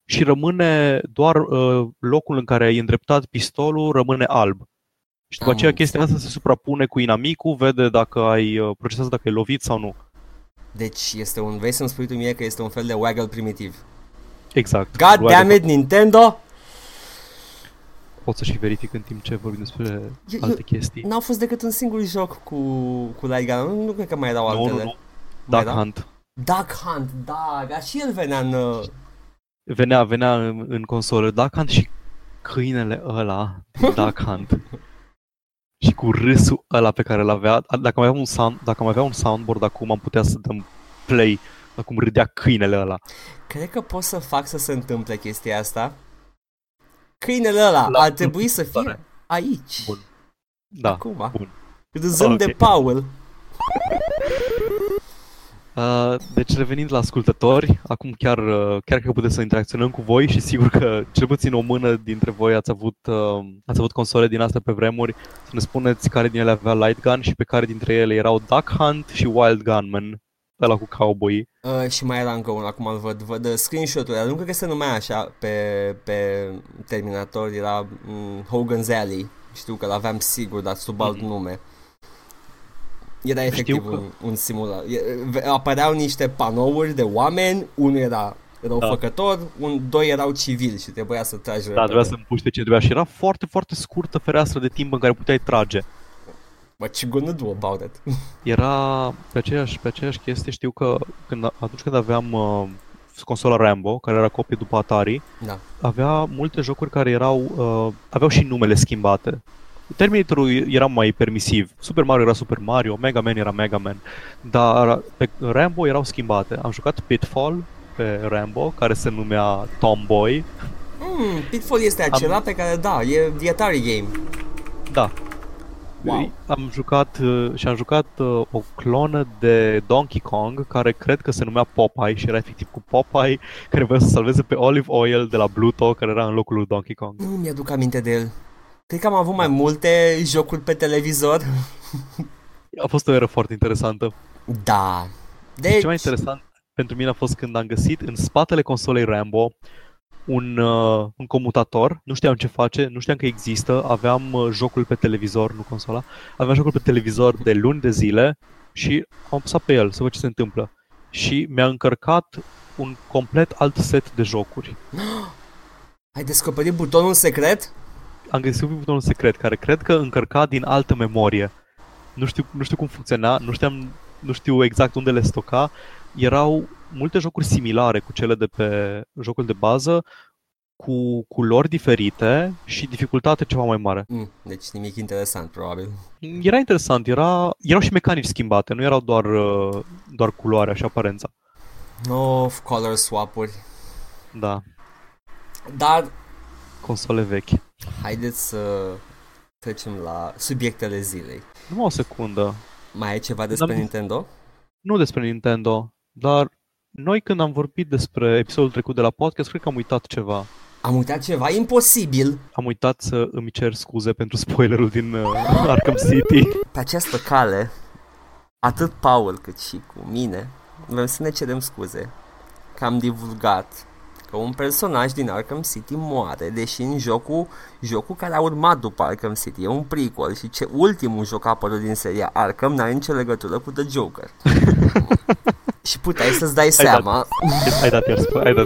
și rămâne doar locul în care ai îndreptat pistolul, rămâne alb. Și după aceea chestia asta se suprapune cu inamicul, vede dacă procesează dacă ai lovit sau nu. Deci vei să-mi spui tu mie că este un fel de waggle primitiv. Exact. God damn it, Nintendo! Pot să și verific în timp ce vorbim despre alte chestii. N-au fost decât un singur joc cu light gun, nu cred că mai erau altele. Nu. Duck Hunt, da, dar și el venea în... Venea în consolă. Duck Hunt și câinele ăla, Duck Hunt. Și cu râsul ăla pe care l-avea. Dacă mai avea un soundboard acum, am putea să dăm play acum râdea câinele ăla. Cred că pot să fac să se întâmple chestia asta. Câinele ăla ar trebui să fie aici. Bun. Da. Acum. Râzând de Paul. Deci revenind la ascultători, acum chiar că puteți să interacționăm cu voi și sigur că cel puțin o mână dintre voi ați avut console din astea pe vremuri. Să ne spuneți care din ele avea light gun și pe care dintre ele erau Duck Hunt și Wild Gunman, ăla cu cowboy. Și mai era încă unul, acum îl văd screenshot-ul, dar nu cred că se numea așa pe Terminator, era Hogan's Alley, știu că l-aveam sigur, dar sub alt nume. Era efectiv un simulator. Apăreau niște panouri de oameni, unul era răufăcător, doi erau civili și trebuia să tragi. Da, trebuia să împuși pe ce trebuia și era foarte, foarte scurtă fereastră de timp în care puteai trage. What you gonna do about it? Era pe aceeași chestie, știu că atunci când aveam consola Rambo, care era copie după Atari, da, avea multe jocuri care aveau și numele schimbate. Terminatorul era mai permisiv, Super Mario era Super Mario, Mega Man era Mega Man, dar pe Rambo erau schimbate. Am jucat Pitfall pe Rambo, care se numea Tomboy. Pitfall este acela pe care, da, e The Atari Game. Da. Wow. Am jucat o clonă de Donkey Kong, care cred că se numea Popeye și era efectiv cu Popeye, care voia să salveze pe Olive Oil de la Bluto, care era în locul lui Donkey Kong. Nu mi-aduc aminte de el. Cred că am avut mai multe jocuri pe televizor. A fost o eră foarte interesantă. Da. Deci... Ce mai interesant pentru mine a fost când am găsit în spatele consolei Rambo un comutator, nu știam ce face, nu știam că există, aveam jocul pe televizor, nu consola, aveam jocul pe televizor de luni de zile și am apăsat pe el să văd ce se întâmplă. Și mi-a încărcat un complet alt set de jocuri. Ai descoperit butonul secret? Am descoperit butonul secret, care cred că încărca din altă memorie. Nu știu cum funcționa, nu știu exact unde le stoca, erau multe jocuri similare cu cele de pe jocul de bază, cu culori diferite și dificultate ceva mai mare. Deci nimic interesant, probabil. Era interesant, erau și mecanici schimbate, nu erau doar culoarea și aparența. Of, color swap-uri. Da. Dar... console vechi. Haideți să trecem la subiectele zilei. Numai o secundă. Mai ai ceva despre Nintendo? Nu despre Nintendo, dar... noi când am vorbit despre episodul trecut de la podcast, cred că am uitat ceva. Am uitat ceva imposibil. Am uitat să îmi cer scuze pentru spoilerul din Arkham City. Pe această cale, atât Paul cât și cu mine, vrem să ne cerem scuze că am divulgat că un personaj din Arkham City moare, deși în jocul care a urmat după Arkham City, e un prequel și ultimul joc apărut din seria Arkham n-are nicio legătură cu The Joker. Și puteai să-ți dai seama. Ai dat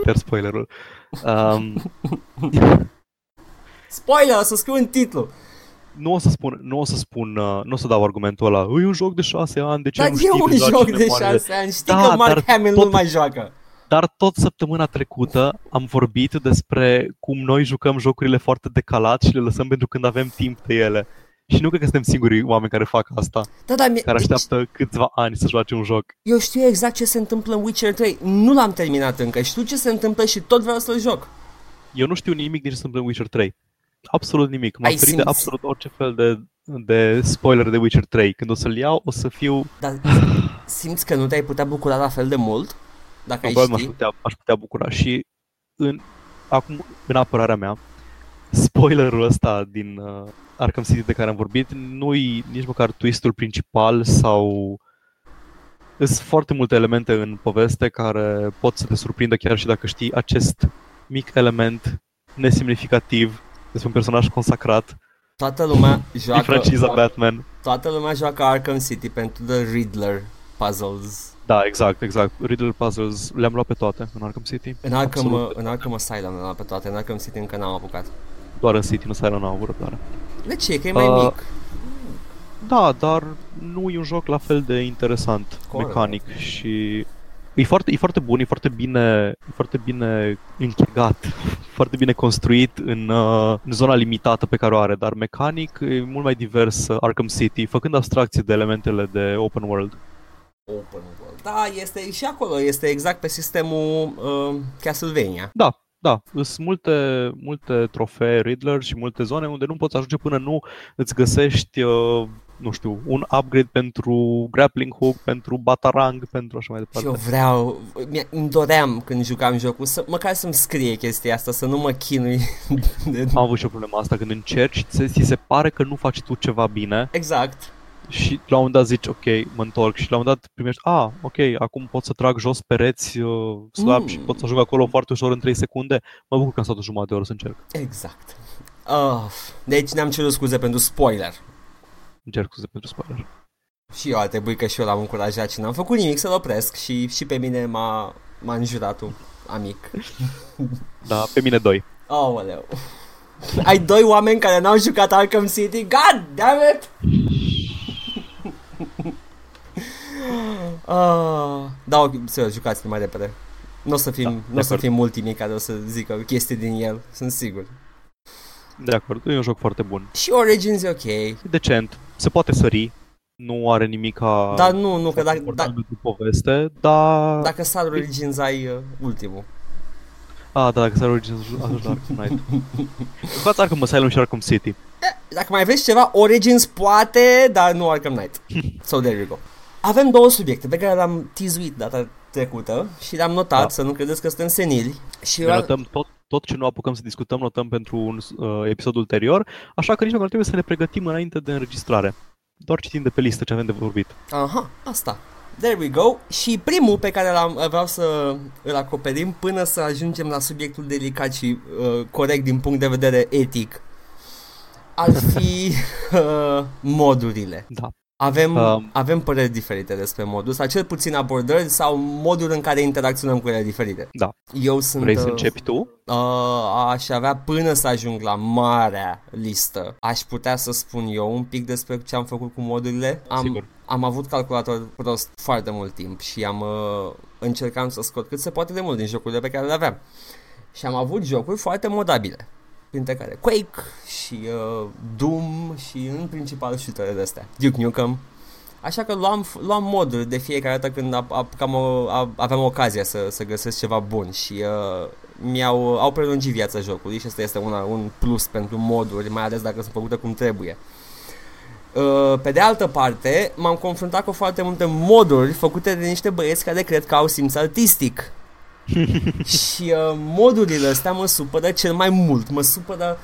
iar spoilerul. Spoiler, o să scriu în titlu. Nu o să dau argumentul ăla. E un joc de 6 ani, de ce dar nu știi? Dar e un joc de 6 ani, știi da, că Mark Hamill nu mai joacă. Dar tot săptămâna trecută am vorbit despre cum noi jucăm jocurile foarte decalat și le lăsăm pentru când avem timp de ele. Și nu cred că suntem singurii oameni care fac asta, care așteaptă câțiva ani să joace un joc. Eu știu exact ce se întâmplă în Witcher 3, nu l-am terminat încă, știu ce se întâmplă și tot vreau să-l joc. Eu nu știu nimic din ce se întâmplă în Witcher 3, absolut nimic, m-am ferit de absolut orice fel de spoiler de Witcher 3, când o să-l iau o să fiu... Dar simți că nu te-ai putea bucura la fel de mult? Dacă ai ști? Aș putea bucura și acum, în apărarea mea, spoilerul ăsta din Arkham City de care am vorbit nu-i nici măcar twistul principal sau... Sunt foarte multe elemente în poveste care pot să te surprindă chiar și dacă știi acest mic element nesemnificativ despre un personaj consacrat. Toată lumea joacă franciza Batman. Toată lumea joacă Arkham City pentru The Riddler Puzzles. Da, exact. Riddler Puzzles le-am luat pe toate în Arkham City. În Arkham Asylum le-am luat pe toate, în Arkham City încă n-am apucat. Doar în City, nu s-a la nouă urătoare. De ce? Că e mai mic. Da, dar nu e un joc la fel de interesant, corect, mecanic și... E foarte bun, e foarte bine închegat, foarte bine construit în zona limitată pe care o are, dar mecanic e mult mai divers Arkham City, făcând abstracție de elementele de open world. Da, este și acolo, este exact pe sistemul Castlevania. Da, sunt multe trofee Riddler și multe zone unde nu poți ajunge până nu îți găsești, nu știu, un upgrade pentru grappling hook, pentru batarang, pentru așa mai departe. Și eu îmi doream când jucam jocul să măcar să-mi scrie chestia asta, să nu mă chinui. Am avut și o problemă asta, când încerci, ți se pare că nu faci tu ceva bine. Exact. Și la un moment dat zici, ok, mă întorc și la un moment dat primești, ok, acum pot să trag jos pereți slab și pot să ajung acolo foarte ușor în 3 secunde. Mă bucur că am stat o jumătate de oră să încerc. Exact. Deci ne-am cerut scuze pentru spoiler. Îmi cer scuze pentru spoiler. Și eu ar trebui că și eu l-am încurajat și n-am făcut nimic să-l opresc și pe mine m-a înjurat un amic. Da, pe mine doi. Aoleu. Ai doi oameni care n-au jucat Arkham City? God damn it! Da, să jucați-l mai repede. Nu o să fim ultimii care o să zică chestii din el, sunt sigur. De acord, e un joc foarte bun. Și Origins e ok. E decent, se poate sări. Nu are nimic ca... Dar nu, că dacă poveste, dar... Dacă sar Origins ai ultimul. Da, dacă sar Origins ajungi la Arkham Knight. Jucați Arkham Asylum și Arkham City. Dacă mai vreți ceva, Origins poate, dar nu Arkham Knight. So there you go. Avem două subiecte pe care le-am tizuit data trecută și le-am notat, da, să nu credeți că suntem senili. Și notăm tot ce nu apucăm să discutăm, notăm pentru un episod ulterior, așa că nici nu trebuie să ne pregătim înainte de înregistrare. Doar citim de pe listă ce avem de vorbit. Aha, asta. There we go. Și primul pe care vreau să îl acoperim până să ajungem la subiectul delicat și corect din punct de vedere etic ar fi modurile. Da. Avem păreri diferite despre modul sau cel puțin abordări sau modul în care interacționăm cu ele diferite. Da. Vrei să începi tu? Aș avea până să ajung la marea listă. Aș putea să spun eu un pic despre ce am făcut cu modurile. Am avut calculator prost foarte mult timp și încercam să scot cât se poate de mult din jocurile pe care le aveam. și am avut jocuri foarte modabile, printre care Quake și Doom și în principal shooter-uri de astea, Duke Nukem. Așa că luam moduri de fiecare dată când aveam ocazia să găsesc ceva bun și au prelungit viața jocului și asta este un plus pentru moduri, mai ales dacă sunt făcute cum trebuie. Pe de altă parte, m-am confruntat cu foarte multe moduri făcute de niște băieți care cred că au simț artistic. Și modurile astea mă supără cel mai mult, mă supără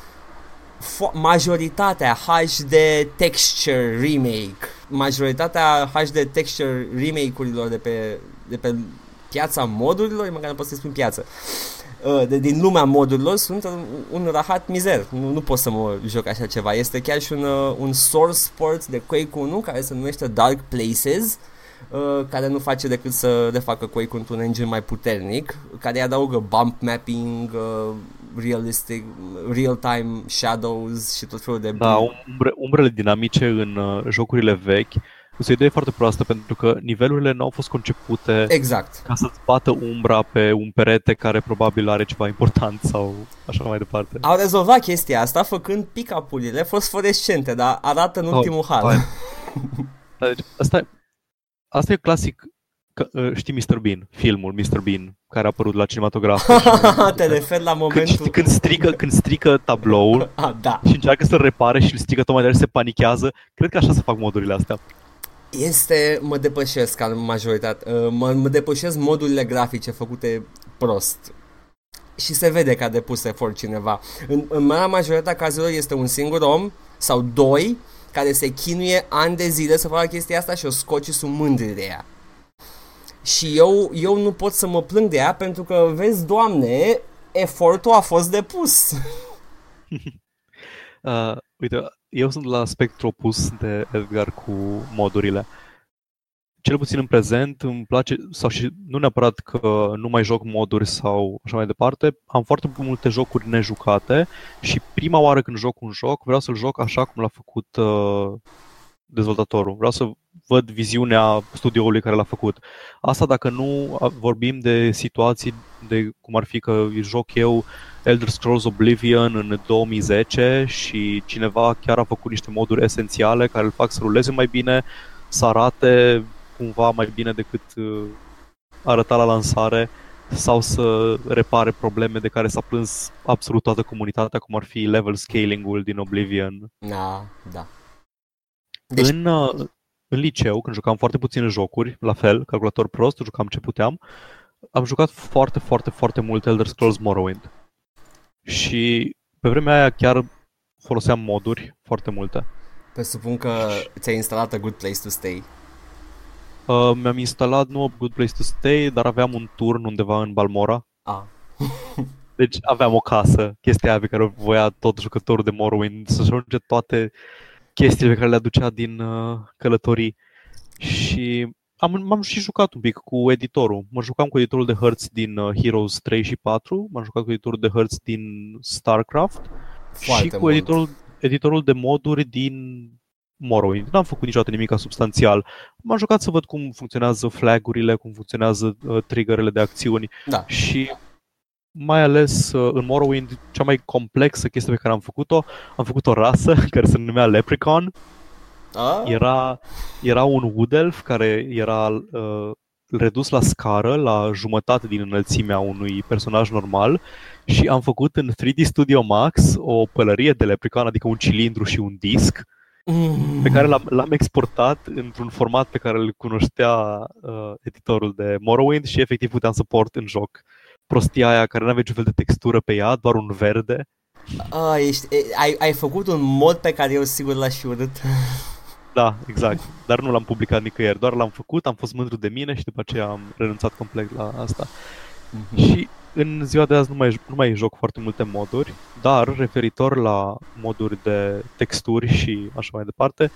majoritatea HD texture remake. Majoritatea HD texture remake-urilor de pe piața modurilor, măcar nu pot să-i spun piață, din lumea modurilor, sunt un rahat mizer. Nu pot să mă joc așa ceva. Este chiar și un source port de Quake 1 care se numește Dark Places, care nu face decât să refacă Quake într-un engine mai puternic, care îi adaugă bump mapping, realistic, real-time shadows și tot felul de... Da, umbrele dinamice în jocurile vechi. O idee foarte proastă, pentru că nivelurile n-au fost concepute exact ca să-ți bată umbra pe un perete care probabil are ceva important sau așa mai departe. Au rezolvat chestia asta făcând pick-up-urile fosforescente, dar arată în ultimul hal. Deci, asta e clasic, că, știi Mr. Bean, filmul Mr. Bean, care a apărut la cinematograf. Te referi la momentul... Când strică tabloul da. Și încearcă să-l repare și îl strică tot mai departe, se panichează. Cred că așa se fac modurile astea. Mă depășesc ca majoritate, mă depășesc modurile grafice făcute prost. Și se vede că a depus efort cineva. În marea majoritatea cazurilor este un singur om sau doi care se chinuie ani de zile să facă chestia asta și o scoci și sunt mândri de ea. Și eu nu pot să mă plâng de ea pentru că, vezi, Doamne, efortul a fost depus. Uite, eu sunt la spectru opus de Edgar cu modurile. Cel puțin în prezent îmi place, sau și nu neapărat că nu mai joc moduri sau așa mai departe, am foarte multe jocuri nejucate și prima oară când joc un joc, vreau să-l joc așa cum l-a făcut dezvoltatorul. Vreau să văd viziunea studioului care l-a făcut. Asta dacă nu vorbim de situații de cum ar fi că joc eu Elder Scrolls Oblivion în 2010 și cineva chiar a făcut niște moduri esențiale care îl fac să ruleze mai bine, să arate cumva mai bine decât arăta la lansare sau să repare probleme de care s-a plâns absolut toată comunitatea, cum ar fi level scaling-ul din Oblivion. Da. Deci... În liceu, când jucam foarte puține jocuri, la fel, calculator prost, jucam ce puteam, am jucat foarte, foarte, foarte mult Elder Scrolls Morrowind. Și pe vremea aia chiar foloseam moduri foarte multe. Presupun că ți-ai instalat A Good Place to Stay. Mi-am instalat, nu A Good Place to Stay, dar aveam un turn undeva în Balmora. Deci aveam o casă, chestia aia pe care voia tot jucătorul de Morrowind, să-și ajunge toate... chestiile pe care le aducea din călătorii și m-am și jucat un pic cu editorul. Mă jucam cu editorul de hărți din Heroes 3 și 4, m-am jucat cu editorul de hărți din StarCraft foarte și cu editorul de moduri din Morrowind. N-am făcut niciodată nimic substanțial. M-am jucat să văd cum funcționează flagurile, cum funcționează triggerele de acțiuni și... Mai ales în Morrowind, cea mai complexă chestie pe care am făcut o rasă care se numea Leprechaun. Era un Wood Elf care era redus la scară, la jumătate din înălțimea unui personaj normal și am făcut în 3D Studio Max o pălărie de Leprechaun, adică un cilindru și un disc pe care l-am exportat într-un format pe care îl cunoștea editorul de Morrowind și efectiv puteam să port în joc prostia aia care n-avea niciun fel de textură pe ea, doar un verde. Ai făcut un mod pe care eu sigur l-aș fi urât. Da, exact. Dar nu l-am publicat nicăieri, doar l-am făcut, am fost mândru de mine și după aceea am renunțat complet la asta. Și în ziua de azi nu mai joc foarte multe moduri, dar referitor la moduri de texturi și așa mai departe,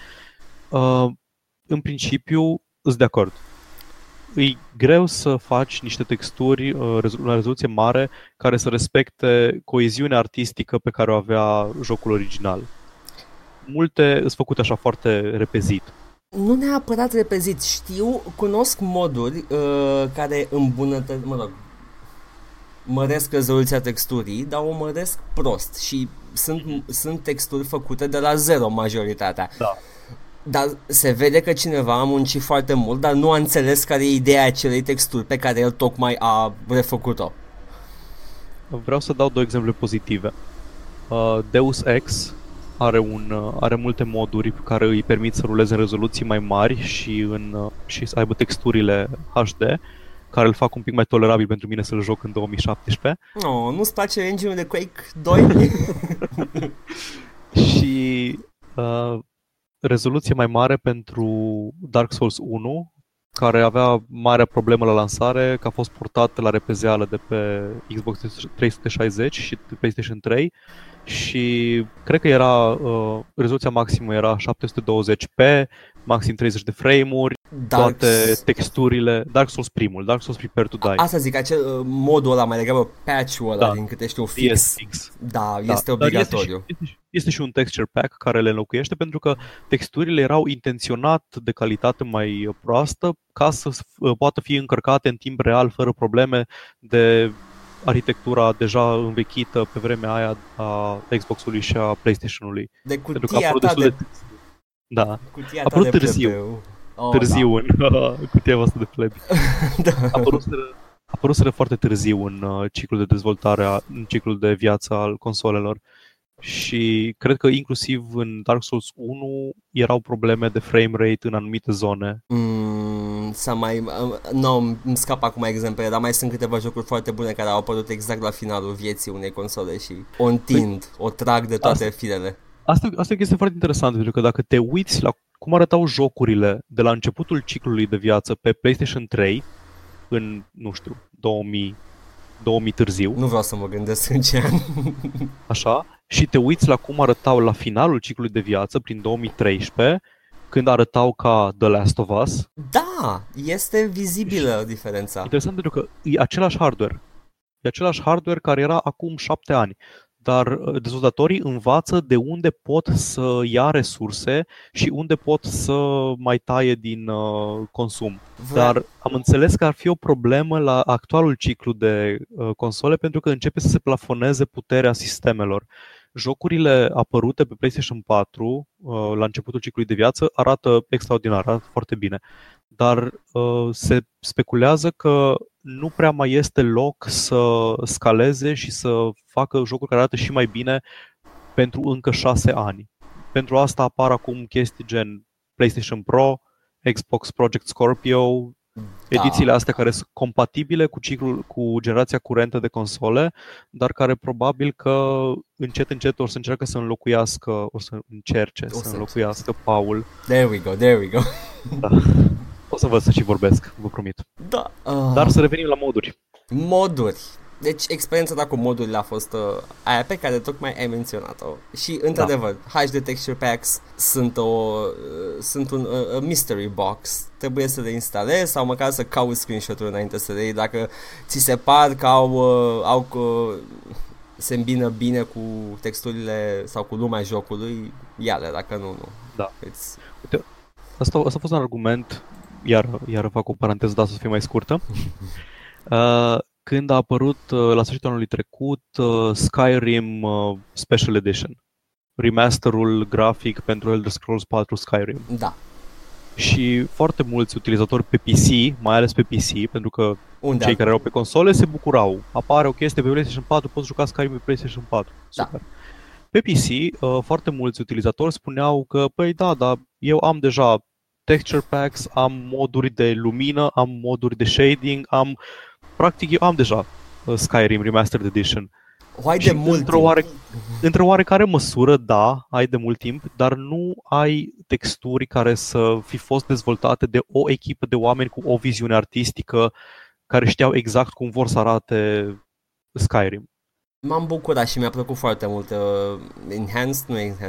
în principiu sunt de acord. E greu să faci niște texturi la rezoluție mare care să respecte coeziunea artistică pe care o avea jocul original. Multe sunt făcute așa foarte repezit. Nu neapărat repezit, cunosc moduri care îmbunătățesc, măresc rezoluția texturii, dar o măresc prost și sunt texturi făcute de la zero majoritatea. Da. Dar se vede că cineva a muncit foarte mult, dar nu a înțeles care e ideea acelei texturi pe care el tocmai a refăcut-o. Vreau să dau două exemple pozitive. Deus Ex are multe moduri care îi permit să ruleze în rezoluții mai mari și să aibă texturile HD, care îl fac un pic mai tolerabil pentru mine să-l joc în 2017. No, nu-ți place engine-ul de Quake 2? Și rezoluție mai mare pentru Dark Souls 1, care avea mare problemă la lansare, că a fost portat la repezeală de pe Xbox 360 și PlayStation 3 și cred că era rezoluția maximă era 720p, maxim 30 de frame-uri, toate texturile, Dark Souls primul, Dark Souls Prepare to Die. Asta zic, acel modul ăla, mai degrabă patch-ul ăla, da, din câte știu fix. Da, da, este obligatoriu. Este și un texture pack care le înlocuiește, pentru că texturile erau intenționat de calitate mai proastă ca să poată fi încărcate în timp real fără probleme de arhitectura deja învechită pe vremea aia a Xbox-ului și a PlayStation-ului. De cutia ta de... Da, cutia a apărut târziu în cutia voastră de pleb. Da. Apăruseră foarte târziu în ciclul de dezvoltare, în ciclul de viață al consolelor. Și cred că inclusiv în Dark Souls 1 erau probleme de frame rate în anumite zone. Îmi scap acum exemple, dar mai sunt câteva jocuri foarte bune care au apărut exact la finalul vieții unei console și o întind, o trag de toate firele. Asta e o chestie foarte interesantă, pentru că dacă te uiți la cum arătau jocurile de la începutul ciclului de viață pe PlayStation 3 în, nu știu, 2000 târziu. Nu vreau să mă gândesc în ce an. Așa. Și te uiți la cum arătau la finalul ciclului de viață, prin 2013, când arătau ca The Last of Us. Da, este vizibilă diferența. Interesant, pentru că e același hardware. E același hardware care era acum 7 ani. Dar dezvoltatorii învață de unde pot să ia resurse și unde pot să mai taie din consum. Dar am înțeles că ar fi o problemă la actualul ciclu de console, pentru că începe să se plafoneze puterea sistemelor. Jocurile apărute pe PlayStation 4 la începutul ciclului de viață arată extraordinar, arată foarte bine. Dar se speculează că nu prea mai este loc să scaleze și să facă jocuri care arată și mai bine pentru încă 6 ani. Pentru asta apar acum chestii gen PlayStation Pro, Xbox Project Scorpio, edițiile astea care sunt compatibile cu generația curentă de console, dar care probabil că încet o să încerce să înlocuiască PAU-ul. There we go. Da. O să văd să și vorbesc, vă promit. Da. Dar să revenim la moduri. Moduri. Deci experiența ta cu modurile a fost aia pe care tocmai ai menționat-o. Și într-adevăr, HD Texture Packs sunt un mystery box. Trebuie să le instalezi sau măcar să cauți screenshot-uri înainte să le iei. Dacă ți se par că se îmbină bine cu texturile sau cu lumea jocului, ia-le, dacă nu. Da. Uite, asta a fost un argument. Iar fac o paranteză, dar să fie mai scurtă. Când a apărut la sfârșitul anului trecut Skyrim Special Edition, remasterul grafic pentru Elder Scrolls 4 Skyrim. Da. Și foarte mulți utilizatori pe PC, mai ales pe PC, pentru că cei care erau pe console se bucurau. Apare o chestie pe PlayStation 4, poți juca Skyrim pe PlayStation 4. Super. Da. Pe PC, foarte mulți utilizatori spuneau că, păi da, dar eu am deja texture packs, am moduri de lumină, am moduri de shading, eu am deja Skyrim Remastered Edition. Într-o oarecare măsură, da, ai de mult timp, dar nu ai texturi care să fi fost dezvoltate de o echipă de oameni cu o viziune artistică care știau exact cum vor să arate Skyrim. M-am bucurat și mi-a plăcut foarte mult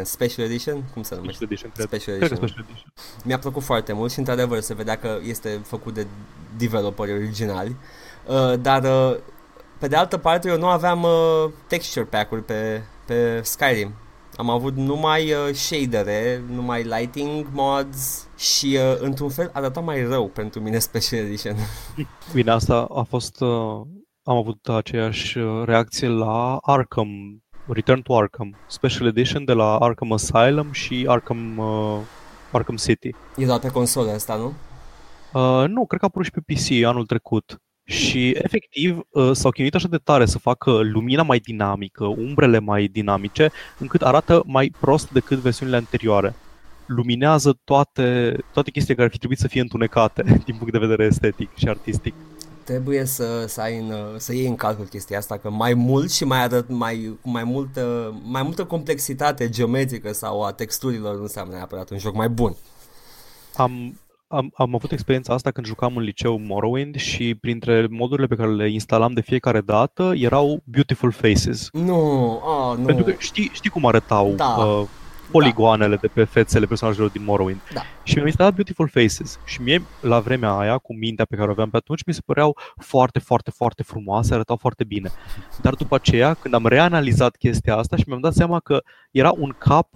Special Edition, cum se numește? Special Edition. Mi-a plăcut foarte mult și într-adevăr se vedea că este făcut de developeri originali, dar pe de altă parte eu nu aveam texture pack-uri pe Skyrim. Am avut numai shadere, numai lighting mods și într-un fel arăta mai rău pentru mine Special Edition. Bine, asta a fost... am avut aceeași reacție la Arkham, Return to Arkham, Special Edition de la Arkham Asylum și Arkham City. E doar pe console asta, nu? Nu, cred că a apărut și pe PC anul trecut. Și efectiv s-au chinuit așa de tare să facă lumina mai dinamică, umbrele mai dinamice, încât arată mai prost decât versiunile anterioare. Luminează toate chestiile care ar fi trebuit să fie întunecate din punct de vedere estetic și artistic. Trebuie să iei în calcul chestia asta, că mai mult și mai multă complexitate geometrică sau a texturilor nu înseamnă neapărat un joc mai bun. Am avut experiența asta când jucam în liceu Morrowind și printre modurile pe care le instalam de fiecare dată erau Beautiful Faces. Nu. Pentru că știi cum arătau poligoanele de pe fețele personajelor din Morrowind. Da. Și mi-am instalat Beautiful Faces și mie la vremea aia, cu mintea pe care o aveam pe atunci, mi se păreau foarte, foarte, foarte frumoase, arătau foarte bine. Dar după aceea, când am reanalizat chestia asta și mi-am dat seama că era un cap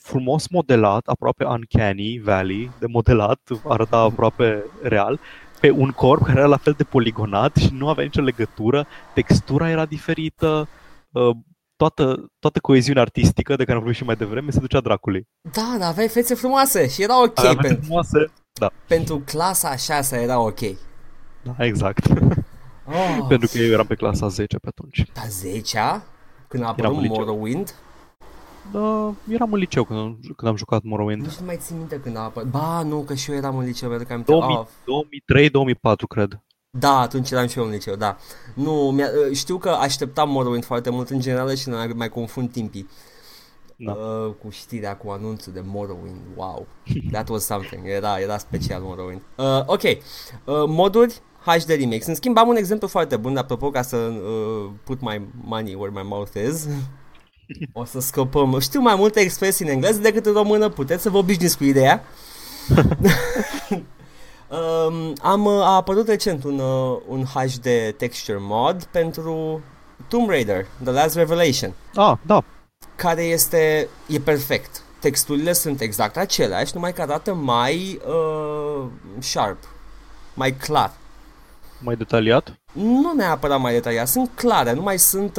frumos modelat, aproape Uncanny Valley, de modelat, arăta aproape real, pe un corp care era la fel de poligonat și nu avea nicio legătură, textura era diferită, toată coeziunea artistică de care am vorbit și mai devreme se ducea dracului. Da, dar aveai fețe frumoase și era ok. Pentru clasa 6 era ok. Da, exact. Oh. Pentru că eu eram pe clasa 10 pe atunci. Da, 10-a? Când a apărut Morrowind? Da, eram în liceu când am jucat Morrowind. Nu mai țin minte când a apărut. Ba, nu, că și eu eram în liceu, pentru că am 2003-2004, cred. Da, atunci eram și eu în liceu, da. Nu, știu că așteptam Morrowind foarte mult în general și nu mai confund timpii. Da. Cu știrea, cu anunțul de Morrowind. Wow. That was something. Era special Morrowind. Ok. Moduri HD Remix. În schimb, am un exemplu foarte bun, apropo, ca să put my money where my mouth is. O să scăpăm. Știu mai multe expresii în engleză decât în română. Puteți să vă obișnuiți cu ideea. A apărut recent un HD texture mod pentru Tomb Raider, The Last Revelation. Ah, da. Care e perfect. Texturile sunt exact aceleași, numai că arată mai sharp, mai clar. Mai detaliat? Nu neapărat mai detaliat, sunt clare, nu mai sunt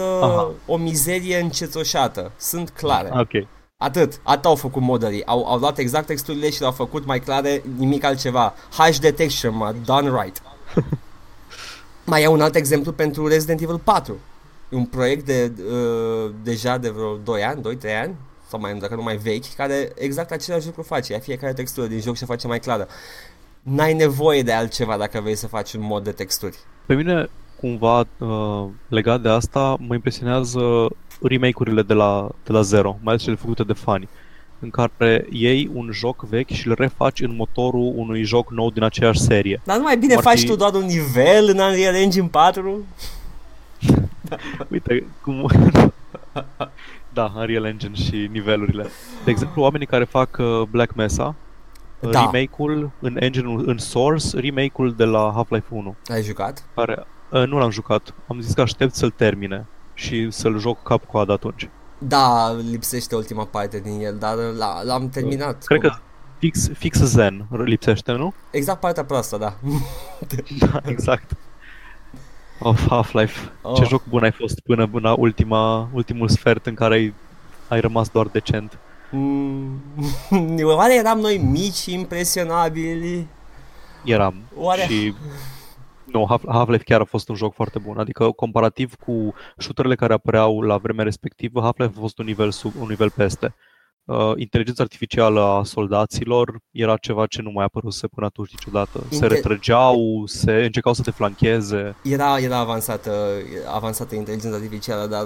o mizerie încețoșată, sunt clare. Ok. Atât au făcut modelii, au luat exact texturile și le-au făcut mai clare, nimic altceva. HD texture, done right. Mai iau un alt exemplu pentru Resident Evil 4. E un proiect deja de vreo 2 ani, 2-3 ani, sau mai, dacă nu mai vechi, care exact același lucru face. Ia fiecare textură din joc și o face mai clară. N-ai nevoie de altceva dacă vrei să faci un mod de texturi. Pe mine, cumva, legat de asta, mă impresionează remake-urile de la zero, mai ales cele făcute de fani, în care iei un joc vechi și îl refaci în motorul unui joc nou din aceeași serie. Dar nu mai bine faci tu doar un nivel în Unreal Engine 4? Uite, cum... Da, Unreal Engine și nivelurile. De exemplu, oamenii care fac Black Mesa, da. Remake-ul în engine-ul, în Source, remake-ul de la Half-Life 1. Ai jucat? Care, nu l-am jucat. Am zis că aștept să-l termine și să-l joc cap-coadă atunci. Da, lipsește ultima parte din el, dar l-am terminat. Cred că fix Zen lipsește, nu? Exact partea proastă, da. Da, exact. Of, Half-Life. Oh. Ce joc bun ai fost până ultimul sfert în care ai rămas doar decent. Oare eram noi mici, impresionabili? Eram. Oare... Și... Nu, Half-Life chiar a fost un joc foarte bun. Adică, comparativ cu shooterele care apăreau la vremea respectivă, Half-Life a fost un nivel peste. Inteligența artificială a soldaților era ceva ce nu mai apăruse până atunci niciodată. Se retrăgeau, se încercau să te flancheze. Era avansată inteligența artificială, dar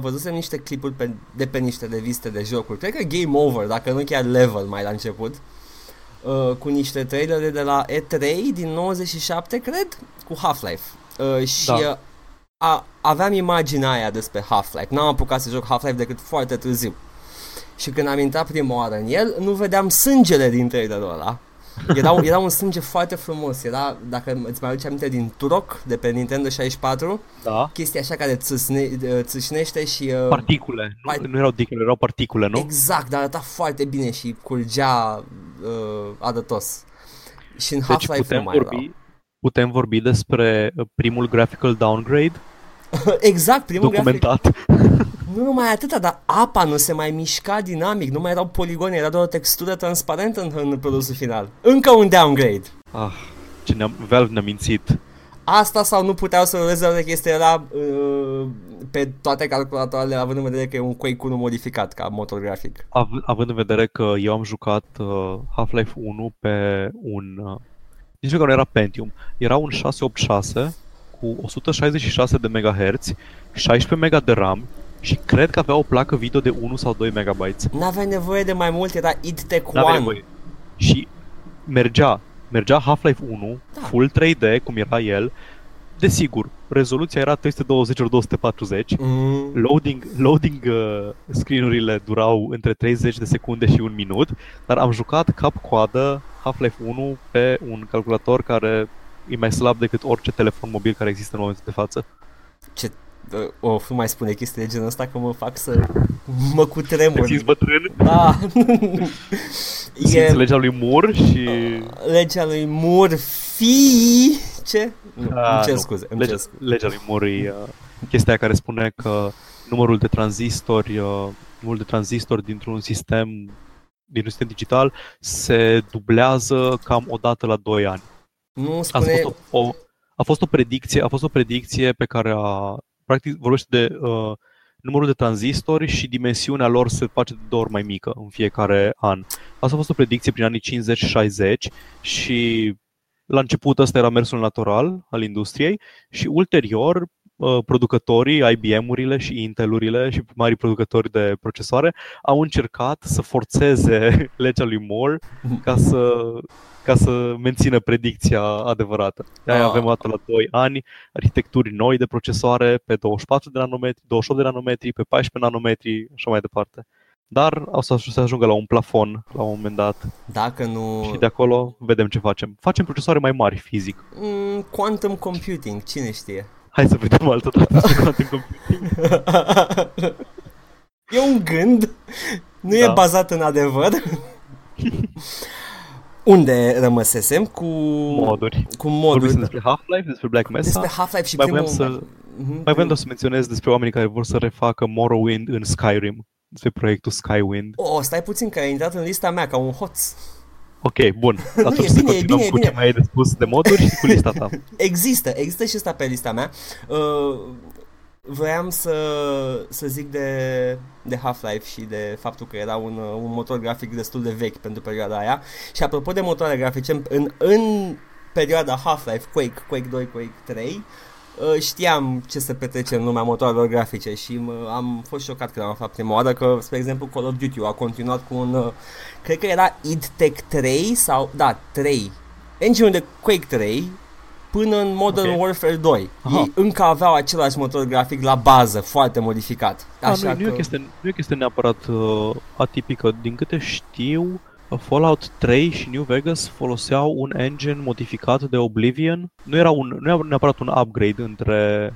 văzusem niște clipuri de pe niște reviste de jocuri. Cred că Game Over, dacă nu chiar Level mai la început. Cu niște trailere de la E3 din 97, cred, cu Half-Life. Aveam imaginea aia despre Half-Life. N-am apucat să joc Half-Life decât foarte târziu. Și când am intrat prima oară în el, nu vedeam sângele din trailerul ăla. Era un sânge foarte frumos. Era, dacă îți mai aduce aminte, din Turok, de pe Nintendo 64. Da. Chestia așa care țâșnește și... Particule. Nu erau dicule, erau particule, nu? Exact, dar arăta foarte bine și curgea adătos. Și în Half-Life nu mai erau. putem vorbi despre primul graphical downgrade? Exact, primul documentat. Grafic. Nu numai atâta, dar apa nu se mai mișca dinamic, nu mai erau poligoni, era doar o textură transparentă în produsul final. Încă un downgrade. Ah, Valve ne-a mințit. Asta sau nu puteau să rezolve chestia, era pe toate calculatoarele, având în vedere că e un Quake 1 modificat ca motor grafic. Având în vedere că eu am jucat Half-Life 1 pe un... nici nu era Pentium, era un 686 cu 166 de MHz, 16 MB de RAM și cred că avea o placă video de 1 sau 2 MB. N-avea nevoie de mai mult, era id Tech 1. Și mergea Half-Life 1, da. Full 3D, cum era el. Desigur, rezoluția era 320x240, loading screen-urile durau între 30 de secunde și un minut, dar am jucat cap-coadă Half-Life 1 pe un calculator care e mai slab decât orice telefon mobil care există în momentul de față. Ce? Nu mai spune chestii de genul ăsta că mă fac să mă cutremur. Te simți bătrân? Da. Simți legea lui Moore și... Legea lui Moore fi... Ce? Legea lui Moore e chestia care spune că numărul de tranzistori, dintr-un sistem, digital se dublează cam o dată la 2 ani. Nu spune... A fost o predicție pe care practic vorbește de numărul de tranzistori și dimensiunea lor se face de 2 ori mai mică în fiecare an. Asta a fost o predicție prin anii 50-60 și la început ăsta era mersul natural al industriei și ulterior producătorii, IBM-urile și Intel-urile și marii producători de procesoare au încercat să forțeze legea lui Moore ca să mențină predicția adevărată. De-aia avem o dată la 2 ani, arhitecturi noi de procesoare pe 24 de nanometri, 28 de nanometri, pe 14 nanometri, așa mai departe. Dar o să ajungă la un plafon la un moment dat. Dacă nu... Și de acolo vedem ce facem. Facem procesoare mai mari fizic. Quantum computing, cine știe? Hai să vedem altă dată ce quantum computing. E un gând, nu e bazat în adevăr. Unde rămăsesem cu moduri. Vorbim despre Half-Life, despre Black Mesa. Despre Half-Life și mai vreau doar să menționez despre oamenii care vor să refacă Morrowind în Skyrim. Despre proiectul Skywind. Stai puțin că ai intrat în lista mea ca un hoț. Ok, bun. Atunci să continuăm cu ce mai ai de spus de moduri și cu lista ta. Există și ăsta pe lista mea. Voiam să zic de Half-Life și de faptul că era un motor grafic destul de vechi pentru perioada aia. Și apropo de motoare grafice, în perioada Half-Life, Quake 2, Quake 3, știam ce să petrecem în lumea motoarelor grafice și am fost șocat când am aflat prima oară că, spre exemplu, Call of Duty a continuat cu un... Cred că era id Tech 3 sau... Da, 3. Engine-ul de Quake 3 până în Modern Warfare 2. Aha. Ei încă aveau același motor grafic la bază, foarte modificat. Așa că... Nu e chestie neapărat atipică. Din câte știu, Fallout 3 și New Vegas foloseau un engine modificat de Oblivion. Nu era neapărat un upgrade între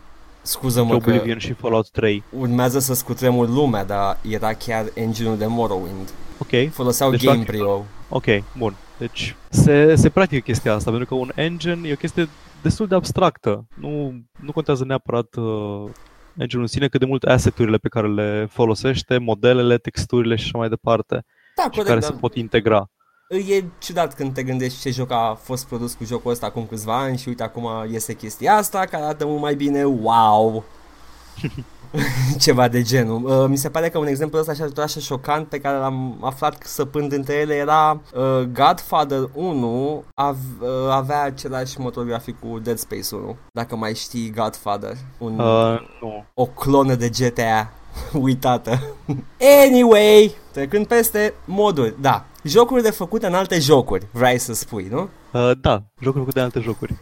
Oblivion și Fallout 3. Urmează să scutremur lumea, dar era chiar engine-ul de Morrowind. Ok. Foloseau deci Gamebryo. Ok, bun. Deci se practică chestia asta, pentru că un engine e o chestie destul de abstractă. Nu contează neapărat engine-ul în sine, cât de mult asset-urile pe care le folosește, modelele, texturile și așa mai departe. Da, corect, care se pot integra. E ciudat când te gândești ce joc a fost produs cu jocul ăsta acum câțiva ani și uite acum iese chestia asta care arată mult mai bine, wow! Ceva de genul. Mi se pare că un exemplu ăsta așa șocant pe care l-am aflat săpând între ele era Godfather 1 avea același motor grafic cu Dead Space 1. Dacă mai știi Godfather, o clonă de GTA uitată. Anyway, trecând peste moduri, da, jocuri de făcute în alte jocuri, vrei să spui, nu? Da, jocuri făcute în alte jocuri.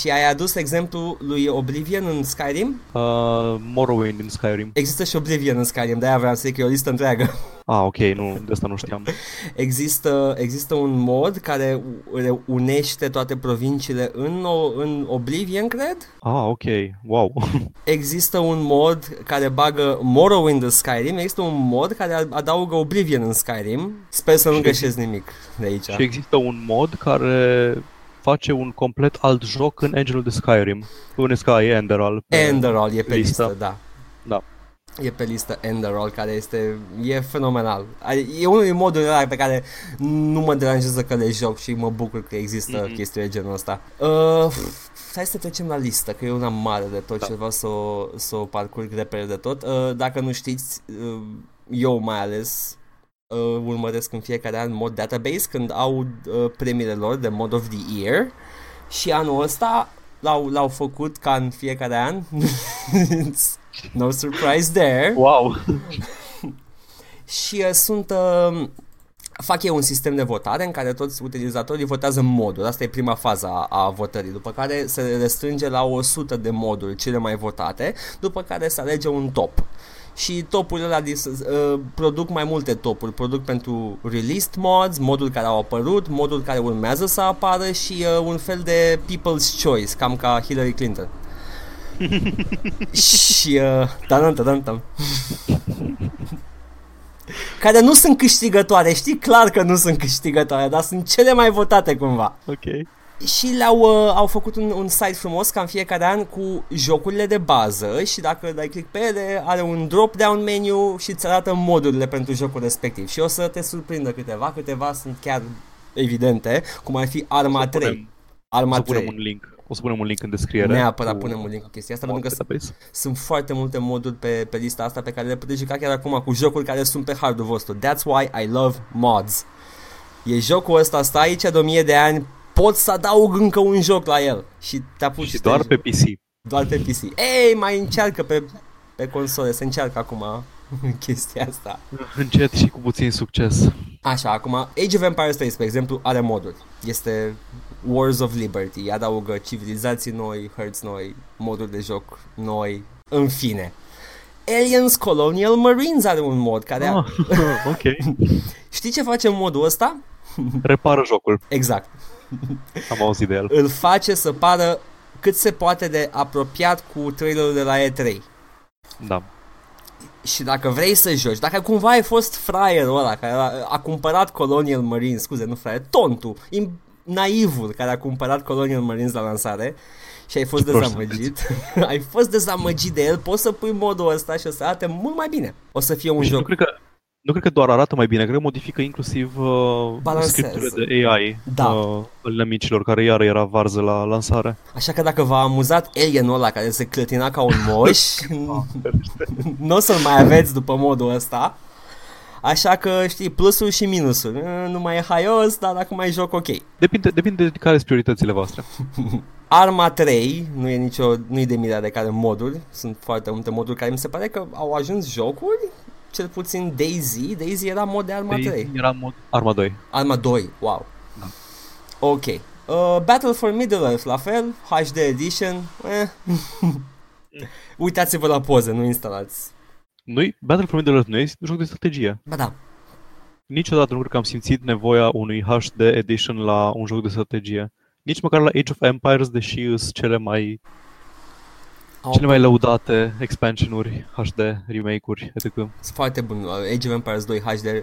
Și ai adus exemplul lui Oblivion în Skyrim? Morrowind în Skyrim. Există și Oblivion în Skyrim, de-aia vreau să zic că e o listă întreagă. Ok, nu, de asta nu știam. Există un mod care unește toate provinciile în Oblivion, cred? Ok, wow. Există un mod care bagă Morrowind în Skyrim, există un mod care adaugă Oblivion în Skyrim. Sper să nu greșesc nimic de aici. Și există un mod care... face un complet alt joc în engine-ul de Skyrim. Pune Sky Enderal. Enderal e pe listă, da. Da. E pe listă Enderal, care este, e fenomenal. E unul din modul rar pe care nu mă deranjează că le joc și mă bucur că există chestii de genul ăsta. Hai să trecem la listă, că e una mare de tot, da. Ceva să o parcurg repede de tot. Dacă nu știți, eu mai ales urmăresc în fiecare an Mod Database când au premiile lor de Mod of the Year și anul ăsta l-au făcut ca în fiecare an. No surprise there. Wow. Și fac eu un sistem de votare în care toți utilizatorii votează moduri. Asta e prima fază a votării, după care se restrânge la 100 de moduri cele mai votate, după care se alege un top. Și topurile ăla produc mai multe topuri. Produc pentru released mods, modul care au apărut, modul care urmează să apară și un fel de people's choice, cam ca Hillary Clinton. Și tantam. Care nu sunt câștigătoare, știi clar că nu sunt câștigătoare, dar sunt cele mai votate cumva. Ok. Și au făcut un site frumos ca în fiecare an cu jocurile de bază și dacă dai click pe ele are un drop-down menu și îți arată modurile pentru jocul respectiv. Și o să te surprindă câteva sunt chiar evidente, cum ar fi Arma 3. Arma 3. O să punem un link în descriere. Neapărat punem un link în chestia asta, pentru că sunt foarte multe moduri pe lista asta pe care le puteți juca chiar acum cu jocuri care sunt pe hardul vostru. That's why I love mods. E jocul ăsta, stă aici de 1000 de ani, pot să adaug încă un joc la el și te apuci. Și doar pe PC. Doar pe PC. Ei, mai încearcă pe console, se încearcă acum chestia asta. Încet și cu puțin succes. Așa, acum Age of Empires 3, spre exemplu, are moduri. Este Wars of Liberty, adaugă civilizații noi, hărți noi, moduri de joc noi, în fine. Aliens Colonial Marines are un mod care ok. Știi ce face modul ăsta? Repară jocul. Exact. Am auzit de el. Îl face să pară cât se poate de apropiat cu trailerul de la E3. Da. Și dacă vrei să joci, dacă cumva ai fost fraierul ăla care a cumpărat Colonial Marines, scuze, nu fraier, tontul, naivul care a cumpărat Colonial Marines la lansare și ai fost dezamăgit. Ai fost dezamăgit de el, poți să pui modul ăsta și o să arate mult mai bine. O să fie un joc. Nu cred că doar arată mai bine, cred că modifică inclusiv scripturile de AI, da. Al micilor, care iar era varză la lansare. Așa că dacă v-a amuzat alienul ăla care se clătina ca un moș, nu o să-l mai aveți după modul ăsta. Așa că, știi, plusul și minusul. Nu mai e haios, dar dacă mai joc, ok. Depinde de care sunt prioritățile voastre. Arma 3, nu-i de mirare care moduri, sunt foarte multe moduri care mi se pare că au ajuns jocuri. Cel puțin Daisy era mod de Arma 3. Era mod Arma 2. Arma 2, wow. Da. Ok. Battle for Middle-earth, la fel, HD Edition. Uitați-vă la poze, nu instalați. Battle for Middle-earth nu e joc de strategie. Ba da. Niciodată nu cred că am simțit nevoia unui HD Edition la un joc de strategie. Nici măcar la Age of Empires, deși sunt cele mai lăudate expansion-uri, HD, remake-uri, etc. Sunt foarte bun. Age of Empires 2 HD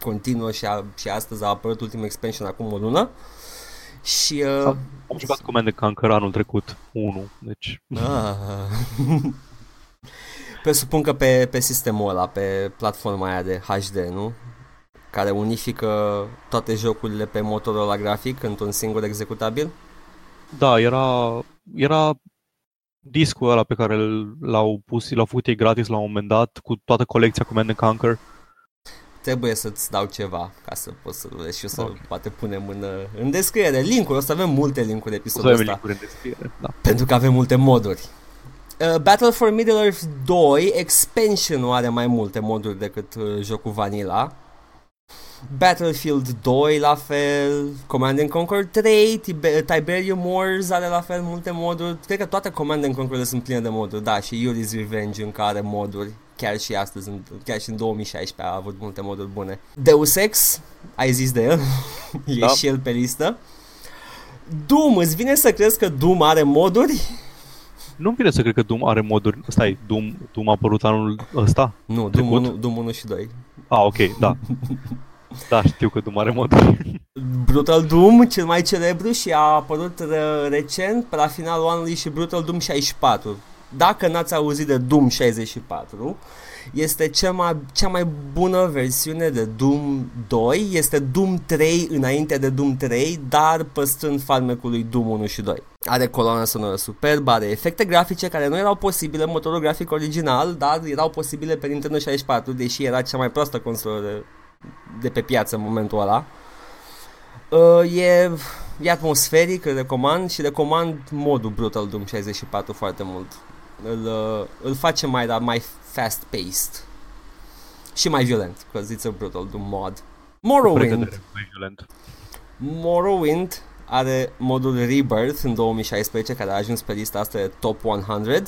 continuă și astăzi a apărut ultimul expansion acum o lună. Și am jucat Command & Conquer anul trecut, 1, deci. Presupun că pe sistemul ăla, pe platforma aia de HD, nu? Care unifică toate jocurile pe motorul ăla grafic într-un singur executabil? Da, era discul ăla pe care l-au făcut ei gratis la un moment dat cu toată colecția Command & Conquer. Trebuie să-ți dau ceva ca să poți să vedeți și o să poate punem în descriere linkuri. O să avem multe linkuri de episodul ăsta. Linkuri în descriere, da. Pentru că avem multe moduri. Battle for Middle-earth 2 expansion-ul are mai multe moduri decât jocul vanilla. Battlefield 2 la fel, Command & Conquer 3, Tiberium Wars are la fel multe moduri. Cred că toate Command & Conquer sunt pline de moduri. Da, și Yuri's Revenge încă are moduri. Chiar și astăzi, chiar și în 2016 a avut multe moduri bune. Deus Ex, ai zis de el, da. E și el pe listă. Doom, îți vine să crezi că Doom are moduri? Nu-mi vine să cred că Doom are moduri. Stai, Doom a apărut anul ăsta? Nu, Doom 1 și 2. Ah, ok, da. Da, știu că Doom are moduri. Brutal Doom, cel mai celebru, și a apărut recent, pe la finalul anului, și Brutal Doom 64. Dacă n-ați auzit de Doom 64, este cea mai bună versiune de Doom 2, este Doom 3 înainte de Doom 3, dar păstrând farmecul lui Doom 1 și 2. Are coloană sonoră superbă, are efecte grafice care nu erau posibile în motorul grafic original, dar erau posibile pe Nintendo 64, deși era cea mai proastă consolă de pe piață în momentul ăla. E atmosferic, îl recomand, și recomand modul Brutal Doom 64 foarte mult. Îl face mai fast-paced și mai violent, că zice Brutal Doom mod. Morrowind are modul Rebirth în 2016, care a ajuns pe lista asta de Top 100.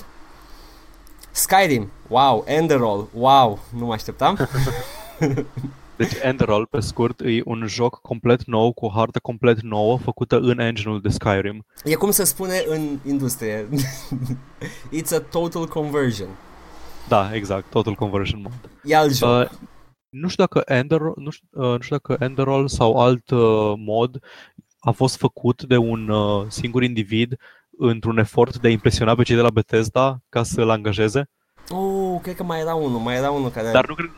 Skyrim, wow, Enderal, wow, nu mă așteptam. Deci Enderal, pe scurt, e un joc complet nou, cu o hartă complet nouă, făcută în engine-ul de Skyrim. E cum se spune în industrie. It's a total conversion. Da, exact, total conversion mod. E alt joc. Nu știu dacă Enderal sau alt mod a fost făcut de un singur individ într-un efort de a impresiona pe cei de la Bethesda ca să îl angajeze. Cred că mai era unul care... Dar nu cred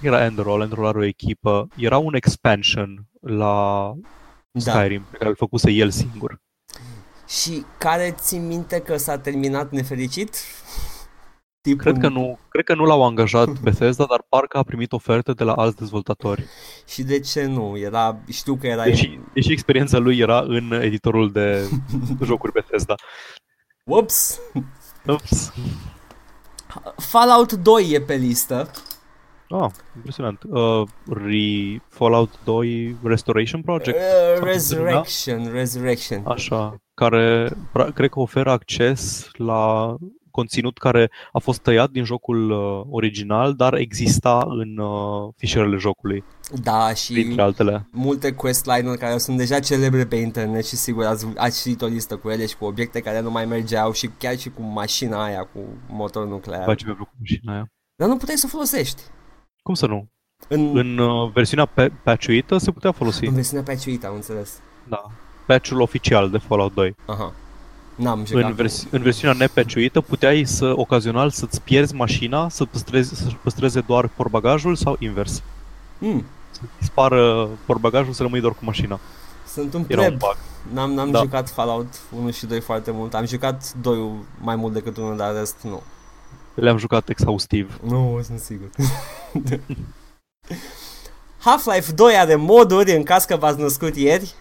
că era Enderal are o echipă, era un expansion la Skyrim pe care îl făcuse el singur. Și care țin minte că s-a terminat nefericit? Cred că nu l-au angajat Bethesda, dar parcă a primit oferte de la alți dezvoltatori. Și de ce nu? Deși experiența lui era în editorul de jocuri Bethesda. Ups! Fallout 2 e pe listă. Impresionant. Fallout 2 Restoration Project? Resurrection. Așa, care cred că oferă acces la conținut care a fost tăiat din jocul original, dar exista în fișierele jocului. Da, și altele. Multe questline-uri care sunt deja celebre pe internet și sigur ați citit o listă cu ele și cu obiecte care nu mai mergeau și chiar și cu mașina aia, cu motor nuclear. Bă, ce mi-a plăcut mașina aia. Dar nu puteai să o folosești. Cum să nu? În versiunea patch-uită se putea folosi. În versiunea patch-uită, am înțeles. Da, patch-ul oficial de Fallout 2. Aha. În versiunea nepeciuită puteai să ocazional să-ți pierzi mașina, să-și păstreze doar portbagajul sau invers. Să dispară portbagajul, să rămâi doar cu mașina. Sunt un pleb. N-am jucat Fallout 1 și 2 foarte mult. Am jucat 2 mai mult decât 1, dar rest nu. Le-am jucat exhaustiv. Nu, sunt sigur. Half-Life 2 are moduri, în caz că v-ați născut ieri.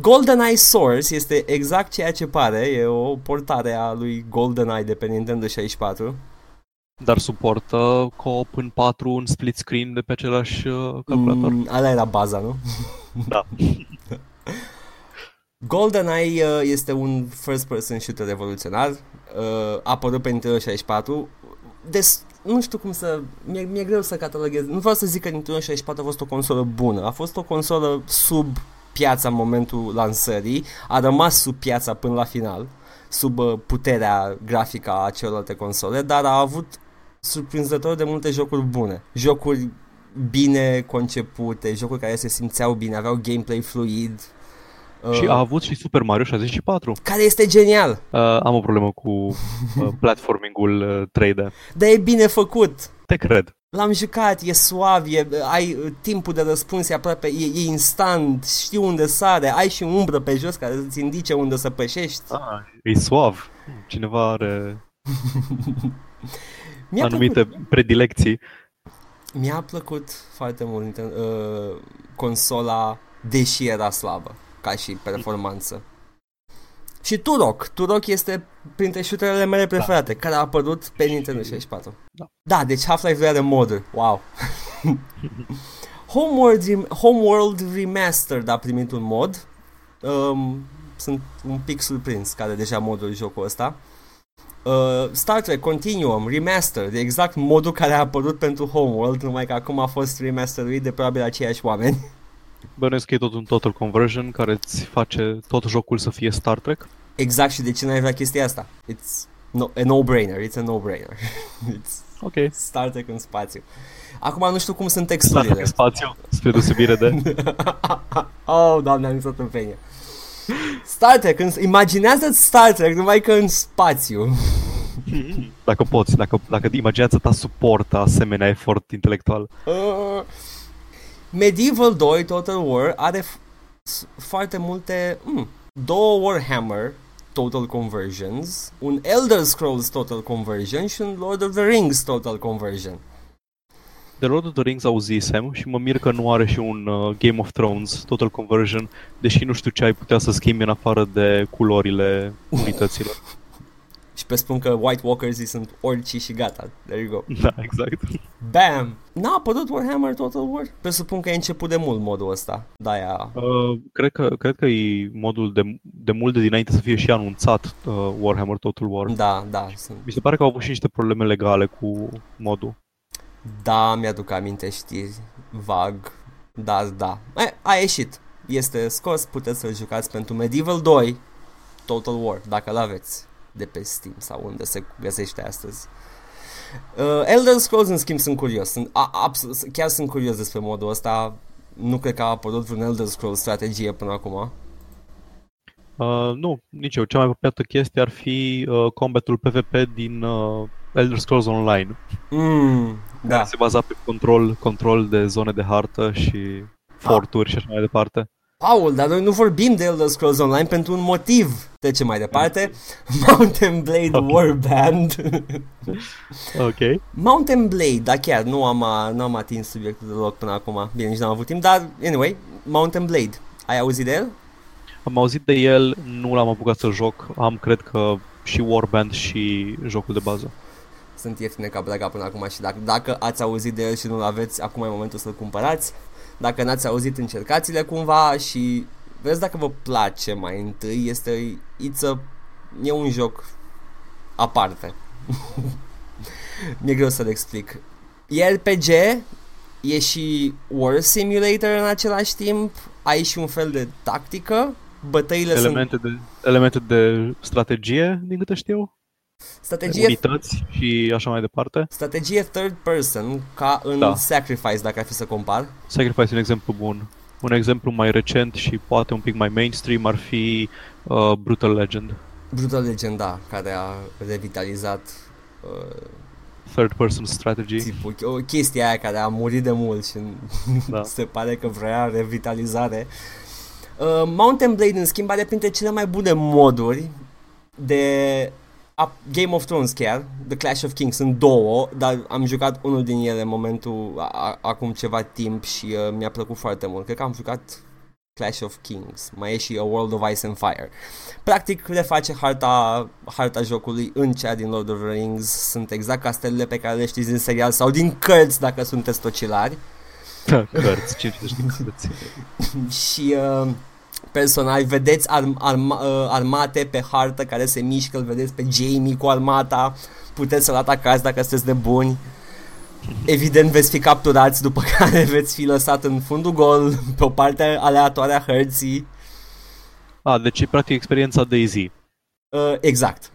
GoldenEye Source este exact ceea ce pare, e o portare a lui GoldenEye de pe Nintendo 64. Dar suportă co-op în 4, un split screen de pe același calculator. Alea era baza, nu? Da. GoldenEye este un first person shooter revoluționar, apărut pe Nintendo 64. Nu știu cum să... Mi-e greu să cataloghez. Nu vreau să zic că Nintendo 64 a fost o consolă bună, a fost o consolă sub piața în momentul lansării, a rămas sub piața până la final, sub puterea grafică a celorlalte console, dar a avut surprinzător de multe jocuri bune, jocuri bine concepute, jocuri care se simțeau bine, aveau gameplay fluid. Și a avut și Super Mario 64, care este genial. Am o problemă cu platforming-ul 3D. Dar e bine făcut. Te cred. L-am jucat, e suav, ai timpul de răspuns, e aproape, e instant, știi unde sare, ai și umbră pe jos care îți indice unde să pășești. E suav, cineva are anumite predilecții. Mi-a plăcut foarte mult consola, deși era slabă, ca și performanță. Și Turok este printre shooterele mele preferate, care a apărut pe Nintendo 64. Da, deci Half-Life 2 are moduri, wow. Homeworld Remastered a primit un mod. Sunt un pic surprins care deja modul jocul ăsta. Star Trek Continuum Remastered, exact modul care a apărut pentru Homeworld, numai că acum a fost remasteruit de probabil aceiași oameni. Bănuiesc că e tot un total conversion care îți face tot jocul să fie Star Trek. Exact, și de ce n-ai vrea chestia asta? It's No, a no-brainer, it's a no-brainer. It's okay. Star Trek în spațiu. Acum nu știu cum sunt texturile. Star Trek în spațiu, spre deosebire de... oh, doamne, am visat în penie. Star Trek, imaginează-ți Star Trek numai că în spațiu. Dacă poți, dacă imaginează-ți ta suportă asemenea efort intelectual. Medieval 2 Total War are foarte multe... două Warhammer Total Conversions, un Elder Scrolls Total Conversion și un Lord of the Rings Total Conversion. De Lord of the Rings auzisem și mă mir că nu are și un Game of Thrones Total Conversion, deși nu știu ce ai putea să schimbi în afară de culorile unităților. Și pe spun că White Walkers sunt orci și gata. There you go. Da, exact. Bam! N-a apărut Warhammer Total War? Presupun că e început de mult modul ăsta. Da, cred că e modul de mult de dinainte să fie și anunțat Warhammer Total War. Da. Mi se pare că au avut și niște probleme legale cu modul. Da, mi-aduc aminte știri vag. Da. A ieșit. Este scos, puteți să-l jucați pentru Medieval 2 Total War, dacă l-aveți. De pe Steam sau unde se găsește astăzi. Elder Scrolls, în schimb, sunt curios. Chiar sunt curios despre modul ăsta. Nu cred că a apărut vreun Elder Scrolls strategie până acum. Nu, nici eu. Cea mai apropiată chestie ar fi combatul PvP din Elder Scrolls Online. Da. Se baza pe control de zone de hartă și forturi și așa mai departe. Paul, dar noi nu vorbim de Elder Scrolls Online pentru un motiv. Trecem mai departe. Mountain Blade Warband. Ok. Mountain Blade, da, chiar nu am atins subiectul deloc până acum. Bine, nici n-am avut timp, dar anyway, Mountain Blade. Ai auzit de el? Am auzit de el, nu l-am apucat să joc. Am, cred că, și Warband și jocul de bază. Sunt ieftine ca blaga până acum și dacă ați auzit de el și nu-l aveți, acum e momentul să-l cumpărați. Dacă n-ați auzit, încercați-le cumva și vezi dacă vă place mai întâi. E un joc aparte. Mi-e greu să-l explic. E RPG, e și War Simulator în același timp, ai și un fel de tactică, bătăile elemente de strategie, din câte știu. Strategie unități și așa mai departe. Strategie third person, ca în Sacrifice, dacă ar fi să compar. Sacrifice e un exemplu bun. Un exemplu mai recent și poate un pic mai mainstream ar fi Brutal Legend. Brutal Legend, da, care a revitalizat third person strategy. Chestia aia care a murit de mult și se pare că vrea revitalizare. Mountain Blade, în schimb, are printre cele mai bune moduri de... Game of Thrones chiar, The Clash of Kings, sunt două, dar am jucat unul din ele în momentul, acum ceva timp și mi-a plăcut foarte mult. Cred că am jucat Clash of Kings, mai e și A World of Ice and Fire. Practic reface harta jocului în cea din Lord of the Rings, sunt exact castelele pe care le știți din serial sau din cărți dacă sunteți tocilari. Da, cărți, ce știți. Și... personaj, vedeți armate pe hartă care se mișcă, îl vedeți pe Jaime cu armata, puteți să-l atacați dacă sunteți de buni. Evident veți fi capturați, după care veți fi lăsat în fundul gol, pe o parte aleatoare a hărții. Deci e practic experiența Daisy. Exact.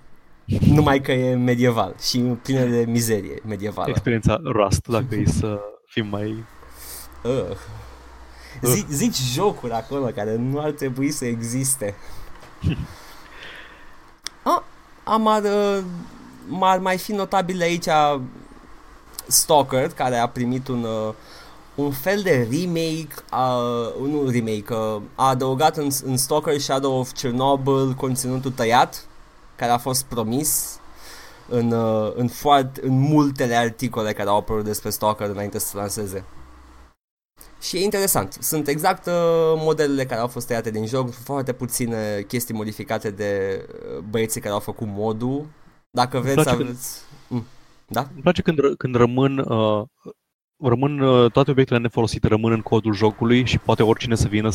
Numai că e medieval și plină de mizerie medievală. Experiența Rust, dacă e să fim mai... Zici jocuri acolo care nu ar trebui să existe. Ar mai fi notabile aici Stalker, care a primit un fel de remake, a adăugat în Stalker Shadow of Chernobyl conținutul tăiat care a fost promis în multele articole care au apărut despre Stalker înainte să se lanseze. Și e interesant, sunt exact modelele care au fost tăiate din joc, foarte puține chestii modificate de băieții care au făcut modul. Dacă vreți, aveți... Da? Îmi place când rămân toate obiectele nefolosite, rămân în codul jocului și poate oricine să vină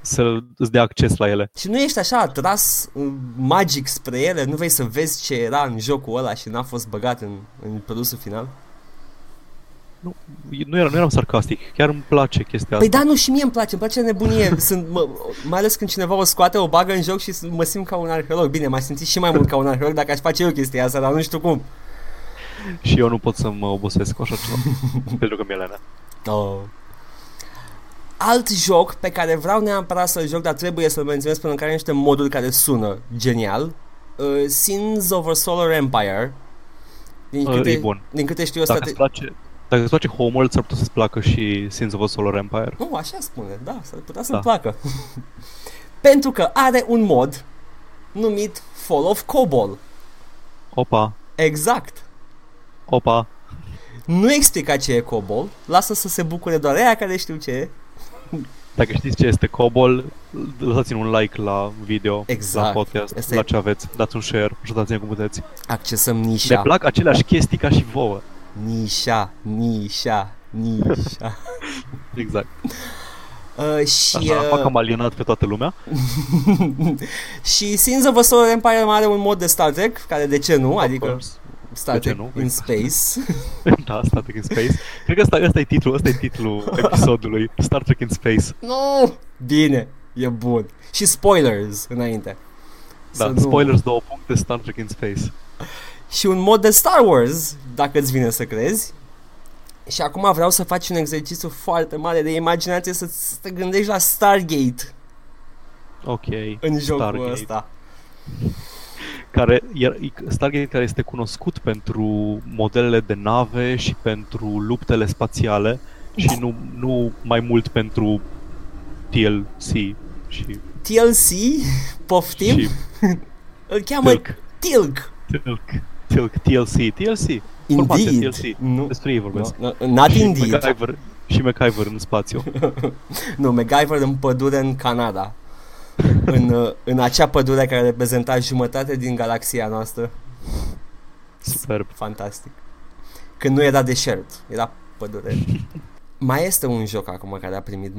să-ți dea acces la ele. Și nu ești așa atras magic spre ele, nu vei să vezi ce era în jocul ăla și n-a fost băgat în produsul final? Nu eram sarcastic, chiar îmi place chestia asta. Păi da, nu, și mie îmi place nebunie. Mai ales când cineva o scoate, o bagă în joc și mă simt ca un arheolog. Bine, m-aș simți și mai mult ca un arheolog dacă aș face eu chestia asta, dar nu știu cum. Și eu nu pot să mă obosesc cu așa ceva. Pentru că mi-e lenea. Alt joc pe care vreau neapărat să-l joc, dar trebuie să-l menționez pentru că are niște moduri care sună genial. Sins over Solar Empire. Din câte știu eu, dacă îți place Homeworld, s-ar putea să-ți placă și Sins of a Solar Empire. Nu, așa spune, da, s-ar putea să-mi placă. Pentru că are un mod numit Fall of Kobol. Opa. Exact. Opa. Nu explica ce e Kobol, lasă să se bucure doar ea care știu ce e. Dacă știți ce este Kobol, lăsați-ne un like la video, exact, la podcast, este... la ce aveți, dați un share, ajutați-ne cum puteți. Accesăm nișa. Ne plac aceleași chestii ca și vouă. Nișa. Exact. Și am alienat pe toată lumea. Și Sins of a Solar Empire are un mod de Star Trek, care de ce nu? Adică Star Trek in Space. Da, Star Trek in Space. Cred că ăsta e titlul episodului, Star Trek in Space. Nu! Bine, e bun. Și spoilers înainte. Da, spoilers 2 puncte, Star Trek in Space. Și un mod de Star Wars, dacă îți vine să crezi. Și acum vreau să faci un exercițiu foarte mare de imaginație, să te gândești la Stargate. Ok. În jocul Stargate. Ăsta. Stargate care este cunoscut pentru modelele de nave și pentru luptele spațiale și nu mai mult pentru TLC. Și TLC? Poftim? Și îl cheamă TLC. Indeed. TLC. Nu. Despre ei vorbesc. Not și indeed. MacGyver în spațiu. Nu, MacGyver în pădure în Canada. în acea pădure care reprezenta jumătate din galaxia noastră. Superb. Fantastic. Când nu era deșert, era pădure. Mai este un joc acum care a primit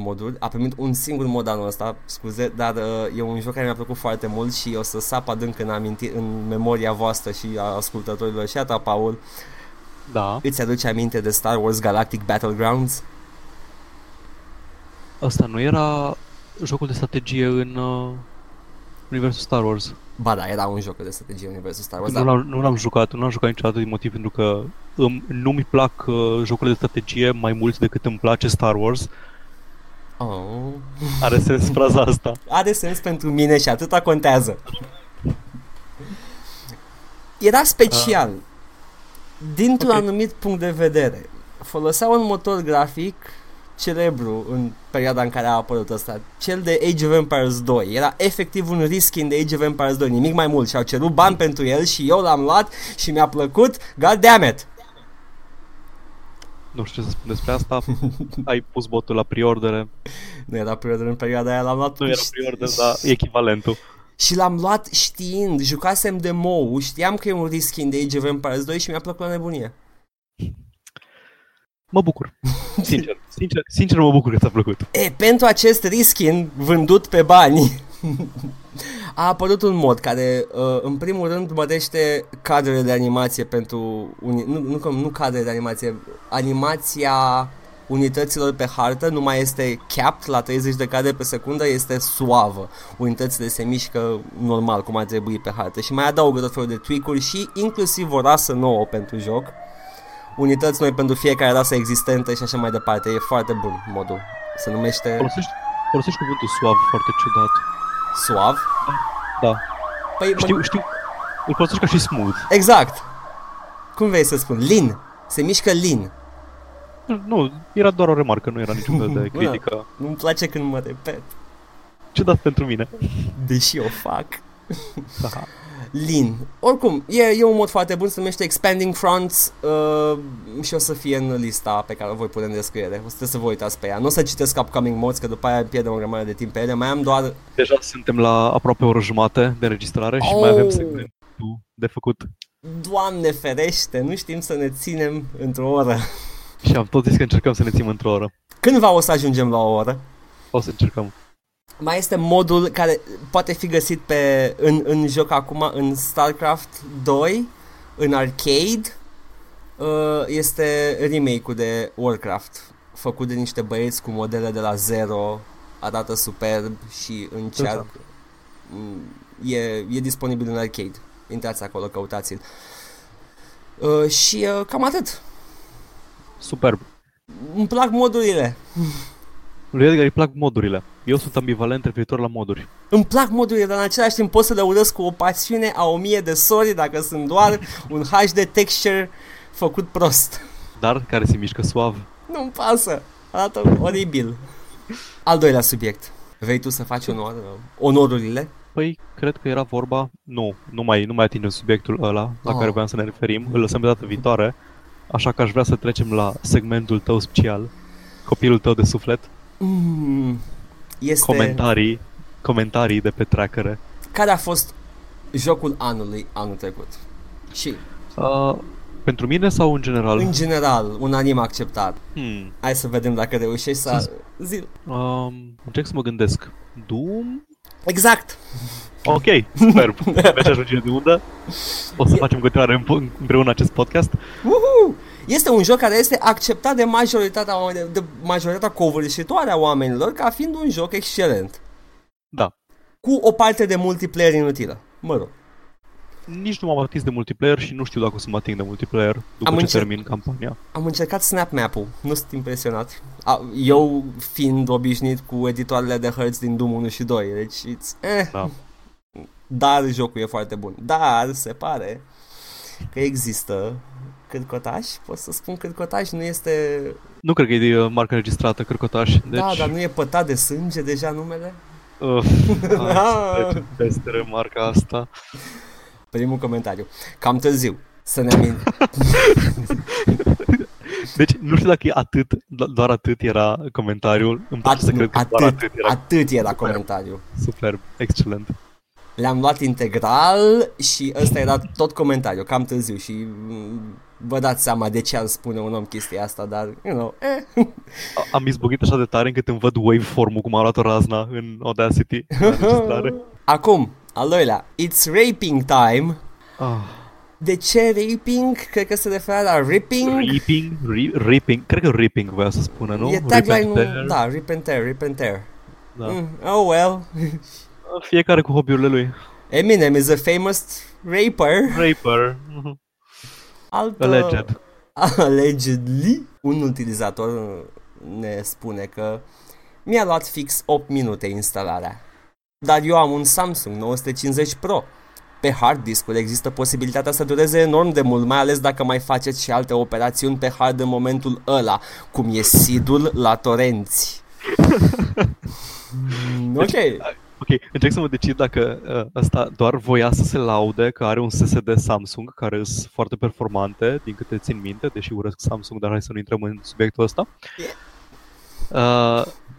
un singur mod anul ăsta, scuze, dar e un joc care mi-a plăcut foarte mult și o să sap adânc în memoria voastră și a ascultătorilor și a ta, Paul. Da. Îți aduce aminte de Star Wars Galactic Battlegrounds? Asta nu era jocul de strategie în universul Star Wars? Ba da, era un joc de strategie în universul Star Wars. Nu l-am jucat niciodată din motiv pentru că nu-mi plac jocurile de strategie mai mult decât îmi place Star Wars. Oh. Are sens fraza asta. Are sens pentru mine și atâta contează. Era special. Dintr-un anumit punct de vedere. Folosea un motor grafic celebru în perioada în care a apărut ăsta, cel de Age of Empires 2. Era efectiv un reskin de Age of Empires 2, nimic mai mult, și au cerut bani pentru el și eu l-am luat și mi-a plăcut. God damn it! Nu știu ce să spun despre asta. Ai pus botul la preordere. Nu era preordere în perioada aia, l-am luat. Nu era preordere, dar echivalentul. Și l-am luat știind, jucasem demo-ul, știam că e un reskin de Age of Empires 2 și mi-a plăcut la nebunie. Mă bucur. Sincer mă bucur că ți-a plăcut. Pentru acest reskin vândut pe bani a apărut un mod care în primul rând mărește cadrele de animație pentru nu cadrele de animație. Animația unităților pe hartă nu mai este capped la 30 de cadre pe secundă, este suavă. Unitățile se mișcă normal cum ar trebui pe hartă și mai adaugă tot felul de tweak-uri și inclusiv o rasă nouă pentru joc. Unități noi pentru fiecare rasă existentă și așa mai departe. E foarte bun modul. Se numește... Folosești cuvântul suav foarte ciudat. Suav? Da. Păi, știu. Îl folosești ca și smooth. Exact. Cum vrei să spun? Lean. Se mișcă lean. Nu, era doar o remarcă, nu era niciun fel de critică. Nu-mi place când mă repet. Ciudat pentru mine. Deși o fac. Aha. Lean. Oricum, e un mod foarte bun, se numește Expanding Fronts și o să fie în lista pe care o voi pune în descriere. O să vă uitați pe ea. Nu o să citesc upcoming mods, că după aia îmi pierdem o grămadă de timp pe ele. Mai am doar... Deja suntem la aproape o oră jumate de înregistrare și mai avem segmentul de făcut. Doamne ferește, nu știm să ne ținem într-o oră. Și am tot zis că încercăm să ne ținem într-o oră. Cândva o să ajungem la o oră? O să încercăm. Mai este modul care poate fi găsit în joc acum, în StarCraft 2, în arcade, este remake-ul de Warcraft, făcut de niște băieți cu modele de la zero, arată superb și încearcă. E disponibil în arcade. Intrați acolo, căutați-l. Și cam atât. Superb. Îmi plac modurile. Lui Edgar îi plac modurile. Eu sunt ambivalent referitor la moduri. Îmi plac modurile, dar în același timp pot să le urăsc cu o pasiune a 1000 de sori dacă sunt doar un HD texture făcut prost. Dar care se mișcă suav. Nu-mi pasă. Arată oribil. Al doilea subiect. Vrei tu să faci onorurile? Păi, cred că era vorba... Nu mai atingem subiectul ăla la care voiam să ne referim. Îl lăsăm de data viitoare. Așa că aș vrea să trecem la segmentul tău special. Copilul tău de suflet. Este... Comentarii de pe trackere. Care a fost jocul anului anul trecut? Și... pentru mine sau în general? În general, unanim acceptat. Hai să vedem dacă reușești să... Zi. Încerc să mă gândesc. Doom? Exact. Ok, superb. Deci ajungem de undă. O să facem continuare împreună acest podcast. Uhu! Este un joc care este acceptat de majoritatea covârșitoare a oamenilor ca fiind un joc excelent. Da. Cu o parte de multiplayer inutilă. Mă rog. Nici nu m-am atins de multiplayer și nu știu dacă o să mă ating de multiplayer după ce termin campania. Am încercat snap map-ul, nu sunt impresionat. Eu fiind obișnuit cu editoarele de hărți din Doom 1 și 2, deci da. Dar jocul e foarte bun. Dar se pare că există cârcotaș, pot să spun cârcotaș, nu este... Nu cred că e de marcă registrată cârcotaș. Deci... Da, dar nu e pătat de sânge deja numele? Peste remarca asta... Primul comentariu. Cam târziu. Să ne amintim. Deci, nu știu dacă e atât, doar atât era comentariul. Îmi place să cred că doar atât era. Atât era superb. Comentariul. Superb. Excelent. Le-am luat integral și ăsta era tot comentariul. Cam târziu și vă dați seama de ce ar spune un om chestia asta, dar, you know, Am izbucnit așa de tare încât îmi văd waveform-ul cum a luat o razna în Audacity. În acum. Al doilea, it's raping time. De ce raping? Cred că se referă la ripping. Ripping. Cred că ripping voia să spună, nu? E tagline-ul, da, rip and tear. Da. Oh well. Fiecare cu hobby-urile lui. Eminem is a famous rapper. Allegedly, un utilizator ne spune că mi-a luat fix 8 minute instalarea. Dar eu am un Samsung 950 Pro. Pe hard disk-ul există posibilitatea să dureze enorm de mult, mai ales dacă mai faceți și alte operațiuni pe hard în momentul ăla, cum e seed-ul la torenți. Ok, încerc să mă decid dacă ăsta doar voia să se laude că are un SSD Samsung care sunt foarte performante, din câte țin minte, deși urăsc Samsung, dar hai să nu intrăm în subiectul ăsta.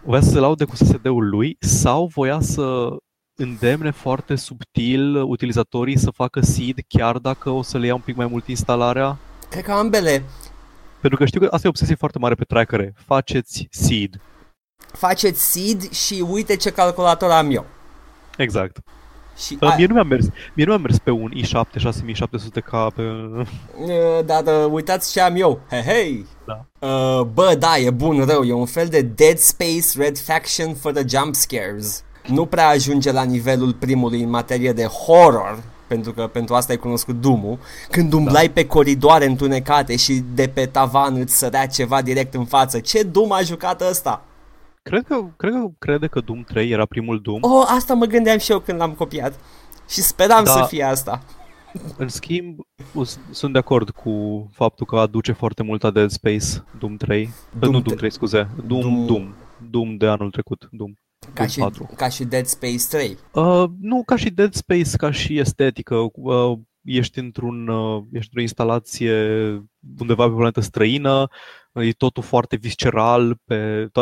Voia să se laude cu SSD-ul lui sau voia să îndemne foarte subtil utilizatorii să facă seed chiar dacă o să le ia un pic mai mult instalarea? Cred că ambele. Pentru că știu că asta e o obsesie foarte mare pe trackere. Faceți seed și uite ce calculator am eu. Exact. Și mie nu mi-a mers pe un i7 6700K pe... Dar uitați ce am eu. Hei. Da. Bă, da, e bun rău. E un fel de Dead Space Red Faction fără jump scares. Nu prea ajunge la nivelul primului în materie de horror, pentru că pentru asta e cunoscut Doom-ul. Când umblai pe coridoare întunecate și de pe tavan îți sărea ceva direct în față. Ce Doom a jucat ăsta? Cred că Doom 3 era primul Doom. Oh, asta mă gândeam și eu când l-am copiat. Și speram să fie asta. În schimb, sunt de acord cu faptul că aduce foarte mult a Dead Space Doom de anul trecut, Ca și Dead Space 3. Nu, ca și Dead Space, ca și estetică. Ești într-o instalație undeva pe planetă străină, e totul foarte visceral,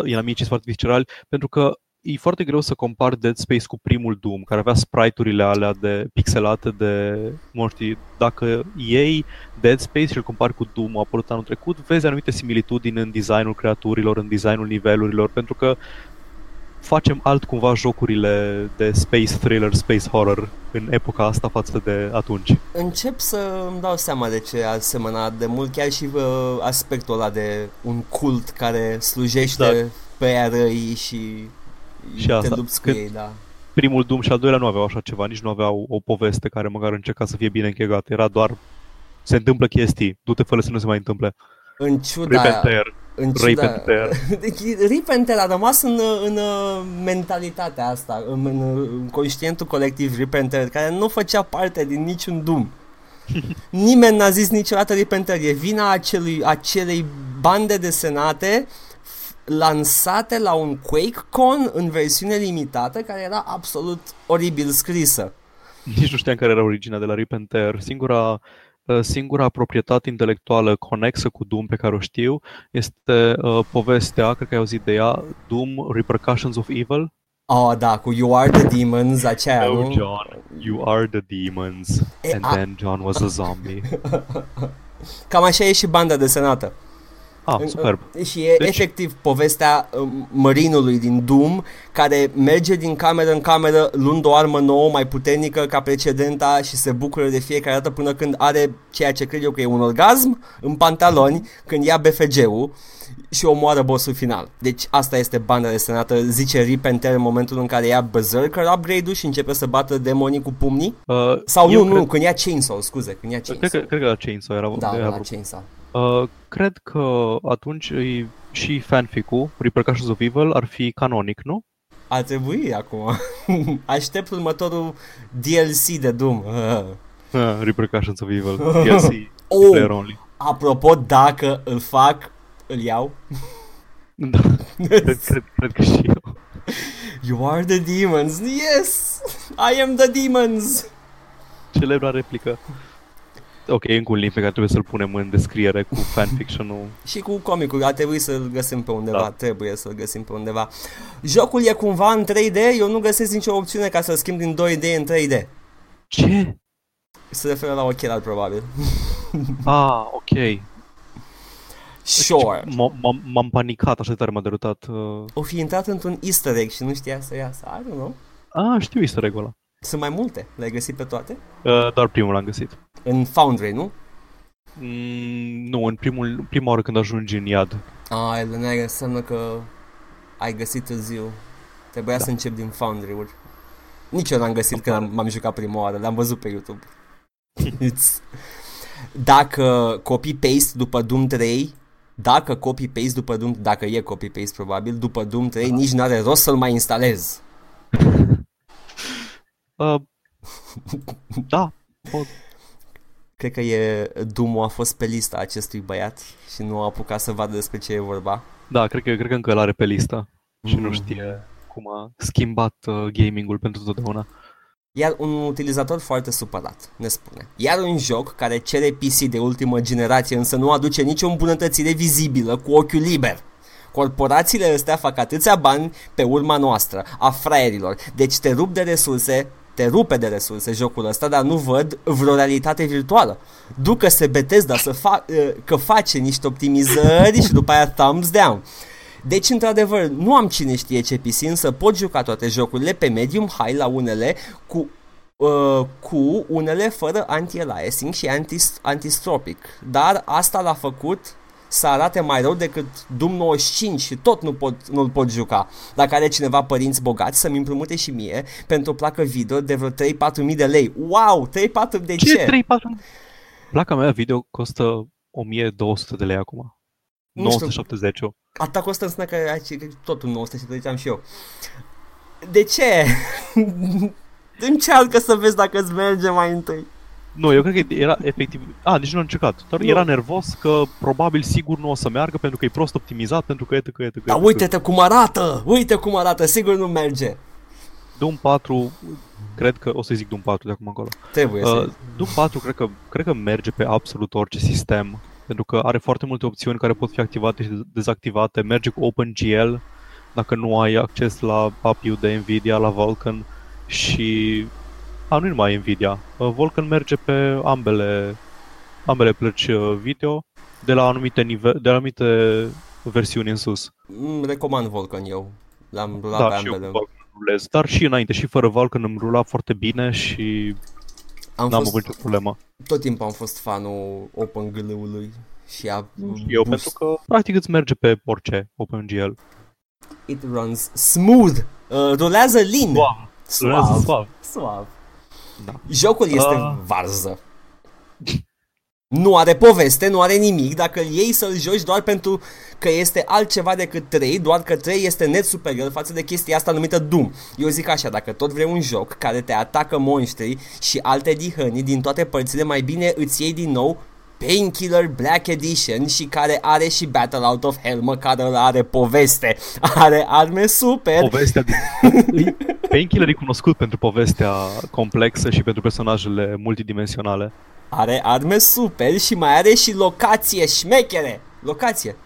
inamicii sunt foarte viscerali, pentru că e foarte greu să compari Dead Space cu primul Doom, care avea sprite-urile alea de pixelate de moștii. Dacă iei Dead Space și îl compari cu Doom, a apărut anul trecut, vezi anumite similitudini în designul creaturilor, în designul nivelurilor, pentru că facem altcumva jocurile de space thriller, space horror în epoca asta față de atunci. Încep să îmi dau seama de ce a semănat de mult chiar și aspectul ăla de un cult care slujește pe aia răii și te lupți cu ei, da. Primul Doom și al doilea nu aveau așa ceva, nici nu aveau o poveste care măcar încerca să fie bine închegată. Era doar, se întâmplă chestii, du-te fără să nu se mai întâmple. În ciuda Rip and Tear a rămas în mentalitatea asta, în conștientul colectiv Rip and Tear, care nu făcea parte din niciun Doom. Nimeni n-a zis niciodată Rip and Tear, e vina acelei bande desenate lansate la un QuakeCon în versiune limitată, care era absolut oribil scrisă. Nici nu știam care era originea de la Rip and Tear. Singura proprietate intelectuală conexă cu Doom pe care o știu este povestea, cred că ai auzit de ea, Doom Repercussions of Evil. Oh, da, cu You Are The Demons, aceea, nu? No, John, You Are The Demons, then John was a zombie. Cam așa e și banda desenată. Ah, superb. Și e efectiv povestea mărinului din Doom, care merge din cameră în cameră luând o armă nouă mai puternică ca precedenta și se bucură de fiecare dată până când are ceea ce cred eu că e un orgasm în pantaloni când ia BFG-ul și omoară bossul final. Deci asta este banda desenată, zice Rip and Tear, în momentul în care ia Berserker upgrade-ul și începe să bată demonii cu pumnii. Când ia Chainsaw, când ia Chainsaw. Cred că la Chainsaw era. Da, la Chainsaw. Cred că atunci și fanfic-ul Repercussions of Evil ar fi canonic, nu? Ar trebui acum. Aștept următorul DLC de Doom. Repercussions of Evil DLC. Apropo, dacă îl fac, îl iau. Da, cred că și eu. You are the demons. Yes, I am the demons. Celebra replică. Ok, încă un link pe care trebuie să-l punem în descriere cu fanfiction-ul. Și cu comicul, ar trebui să-l găsim pe undeva, da. Trebuie să-l găsim pe undeva. Jocul e cumva în 3D, eu nu găsesc nicio opțiune ca să-l schimb din 2D în 3D. Ce? Se referă la ochelar, probabil. Ah, ok. Sure. M-am panicat, așa de tare m-a derutat. O fi intrat într-un easter egg și nu știa să iasă, I don't know. Ah, știu easter egg-ul ăla. Sunt mai multe, le-ai găsit pe toate? Doar primul l-am găsit. În Foundry, nu? Nu, în prima oară când ajungi în iad. Înseamnă că ai găsit târziu. Trebuia să încep din Foundry-uri. Nici eu l-am găsit că m-am jucat prima oară, l-am văzut pe YouTube. Dacă copy-paste după Doom 3, dacă e copy-paste probabil, după Doom 3 nici n-are rost să-l mai instalez. Da, pot. Cred că Doom-ul a fost pe lista acestui băiat și nu a apucat să vadă despre ce e vorba. Da, cred că încă l-are pe lista și nu știe cum a schimbat gaming-ul pentru totdeauna. Iar un utilizator foarte supărat ne spune: iar un joc care cere PC de ultimă generație, însă nu aduce nicio îmbunătățire vizibilă cu ochiul liber. Corporațiile astea fac atâția bani pe urma noastră, a fraierilor. Deci te rupe de resurse jocul ăsta, dar nu văd vreo realitate virtuală. Ducă-se Bethesda că face niște optimizări și după aia thumbs down. Deci, într-adevăr, nu am cine știe ce PC, însă pot juca toate jocurile pe medium high la unele cu unele fără anti-aliasing și antistropic. Dar asta l-a făcut să arate mai rău decât Doom 95 și tot nu-l pot juca. Dacă are cineva părinți bogați, să-mi împrumute și mie pentru o placă video de vreo 3-4 mii de lei. Wow! 3-4 de ce? 3-4? Placa mea video costă 1200 de lei acum. Nu 970. Știu. Atâta costă, înseamnă că ai tot un 970, am și eu. De ce? Încearcă să vezi dacă îți merge mai întâi. Nu, eu cred că era efectiv... nici nu l-am încercat. Dar era nervos că probabil sigur nu o să meargă pentru că e prost optimizat, pentru că e... Dar uite-te cum arată! Sigur nu merge! Doom 4, cred că... O să zic Doom 4 de acum încolo. Trebuie să... Doom 4 cred că merge pe absolut orice sistem, pentru că are foarte multe opțiuni care pot fi activate și dezactivate. Merge cu OpenGL, dacă nu ai acces la API-ul de Nvidia, la Vulkan și... nu-i numai Nvidia. Vulkan merge pe ambele plăci video de la anumite versiuni în sus. Recomand Vulkan eu. L-am rulat da, pe ambele. Dar și înainte și fără val când îmi rula foarte bine și n-am avut nicio problemă. Tot timpul am fost fanul OpenGL-ului și a eu pentru că practic îți merge pe orice OpenGL. It runs smooth. Rulează lin. Suav. Da. Jocul este varză. Nu are poveste, nu are nimic. Dacă îl iei să-l joci doar pentru că este altceva decât 3, doar că 3 este net superior față de chestia asta numită Doom. Eu zic așa, dacă tot vrei un joc care te atacă monștri și alte dihăni din toate părțile, mai bine îți iei din nou Painkiller Black Edition și care are și Battle Out of Hell, măcar ăla are poveste, are arme super. Povestea din... Painkiller e cunoscut pentru povestea complexă și pentru personajele multidimensionale. Are arme super și mai are și locație șmechere. Locație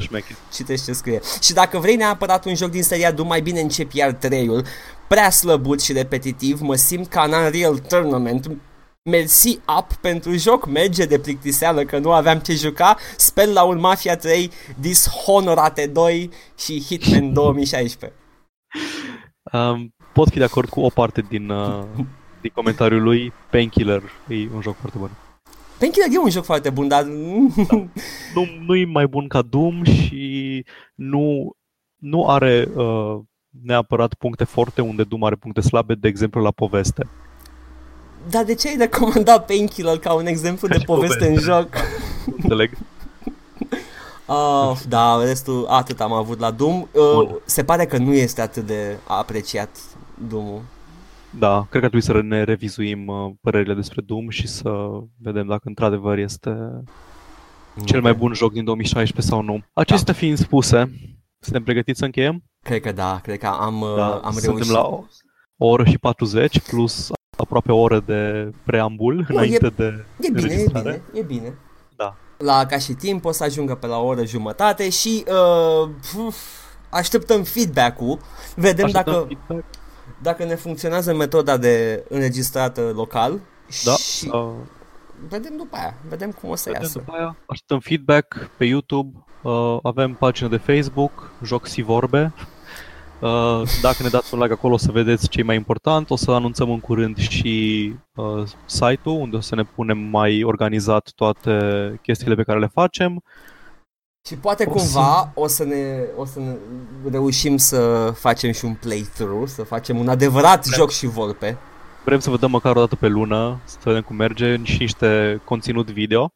șmechere. Citești ce scrie. Și dacă vrei neapărat un joc din seria Doom, mai bine începi iar 3-ul. Prea slăbut și repetitiv, mă simt ca în Unreal Tournament. Mersi up pentru joc, merge de plictiseală că nu aveam ce juca. Sper la un Mafia 3, Dishonored 2 și Hitman 2016. Pot fi de acord cu o parte din... din comentariul lui. Painkiller e un joc foarte bun. Painkiller e un joc foarte bun, dar... Da. Nu e mai bun ca Doom și nu are neapărat puncte forte unde Doom are puncte slabe, de exemplu la poveste. Dar de ce ai recomandat Painkiller ca un exemplu de poveste în joc? Înțeleg. Da, restul atât am avut la Doom. Se pare că nu este atât de apreciat Doom-ul. Da, cred că ar trebui să ne revizuim părerile despre Doom și să vedem dacă într-adevăr este cel mai bun joc din 2016 sau nu. Acestea fiind spuse, suntem pregătiți să încheiem? Cred că da, cred că am reușit. Suntem la o oră și 40 plus aproape o oră de preambul înainte de înregistrare. E bine. Da. La ca și timp o să ajungă pe la o oră jumătate și așteptăm feedback-ul. Dacă ne funcționează metoda de înregistrată local și vedem după aia, vedem cum o să iasă. Așteptăm feedback pe YouTube, avem pagină de Facebook, Joc și Vorbe. Dacă ne dați un like acolo o să vedeți ce e mai important, o să anunțăm în curând și site-ul unde o să ne punem mai organizat toate chestiile pe care le facem. Și poate cumva o să ne reușim să facem și un playthrough, să facem un adevărat joc și vorbe. Vrem să vă dăm măcar o dată pe lună, să vedem cum merge, și niște conținut video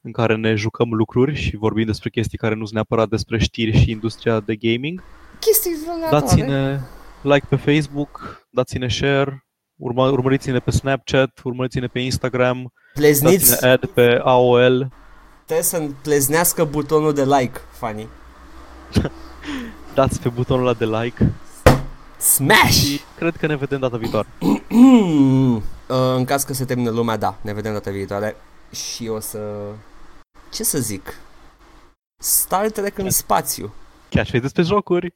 în care ne jucăm lucruri și vorbim despre chestii care nu sunt neapărat despre știri și industria de gaming. Chestii vânătoare. Dați-ne like pe Facebook, dați-ne share, urmăriți-ne pe Snapchat, urmăriți-ne pe Instagram, dați-ne ad pe AOL. Trebuie să-mi pleznească butonul de like, Fanny. Dați pe butonul ăla de like. Smash! Și cred că ne vedem data viitoare. În caz că se termină lumea, da, ne vedem data viitoare. Și o să... ce să zic? Star Trek în spațiu. Chiar și despre jocuri.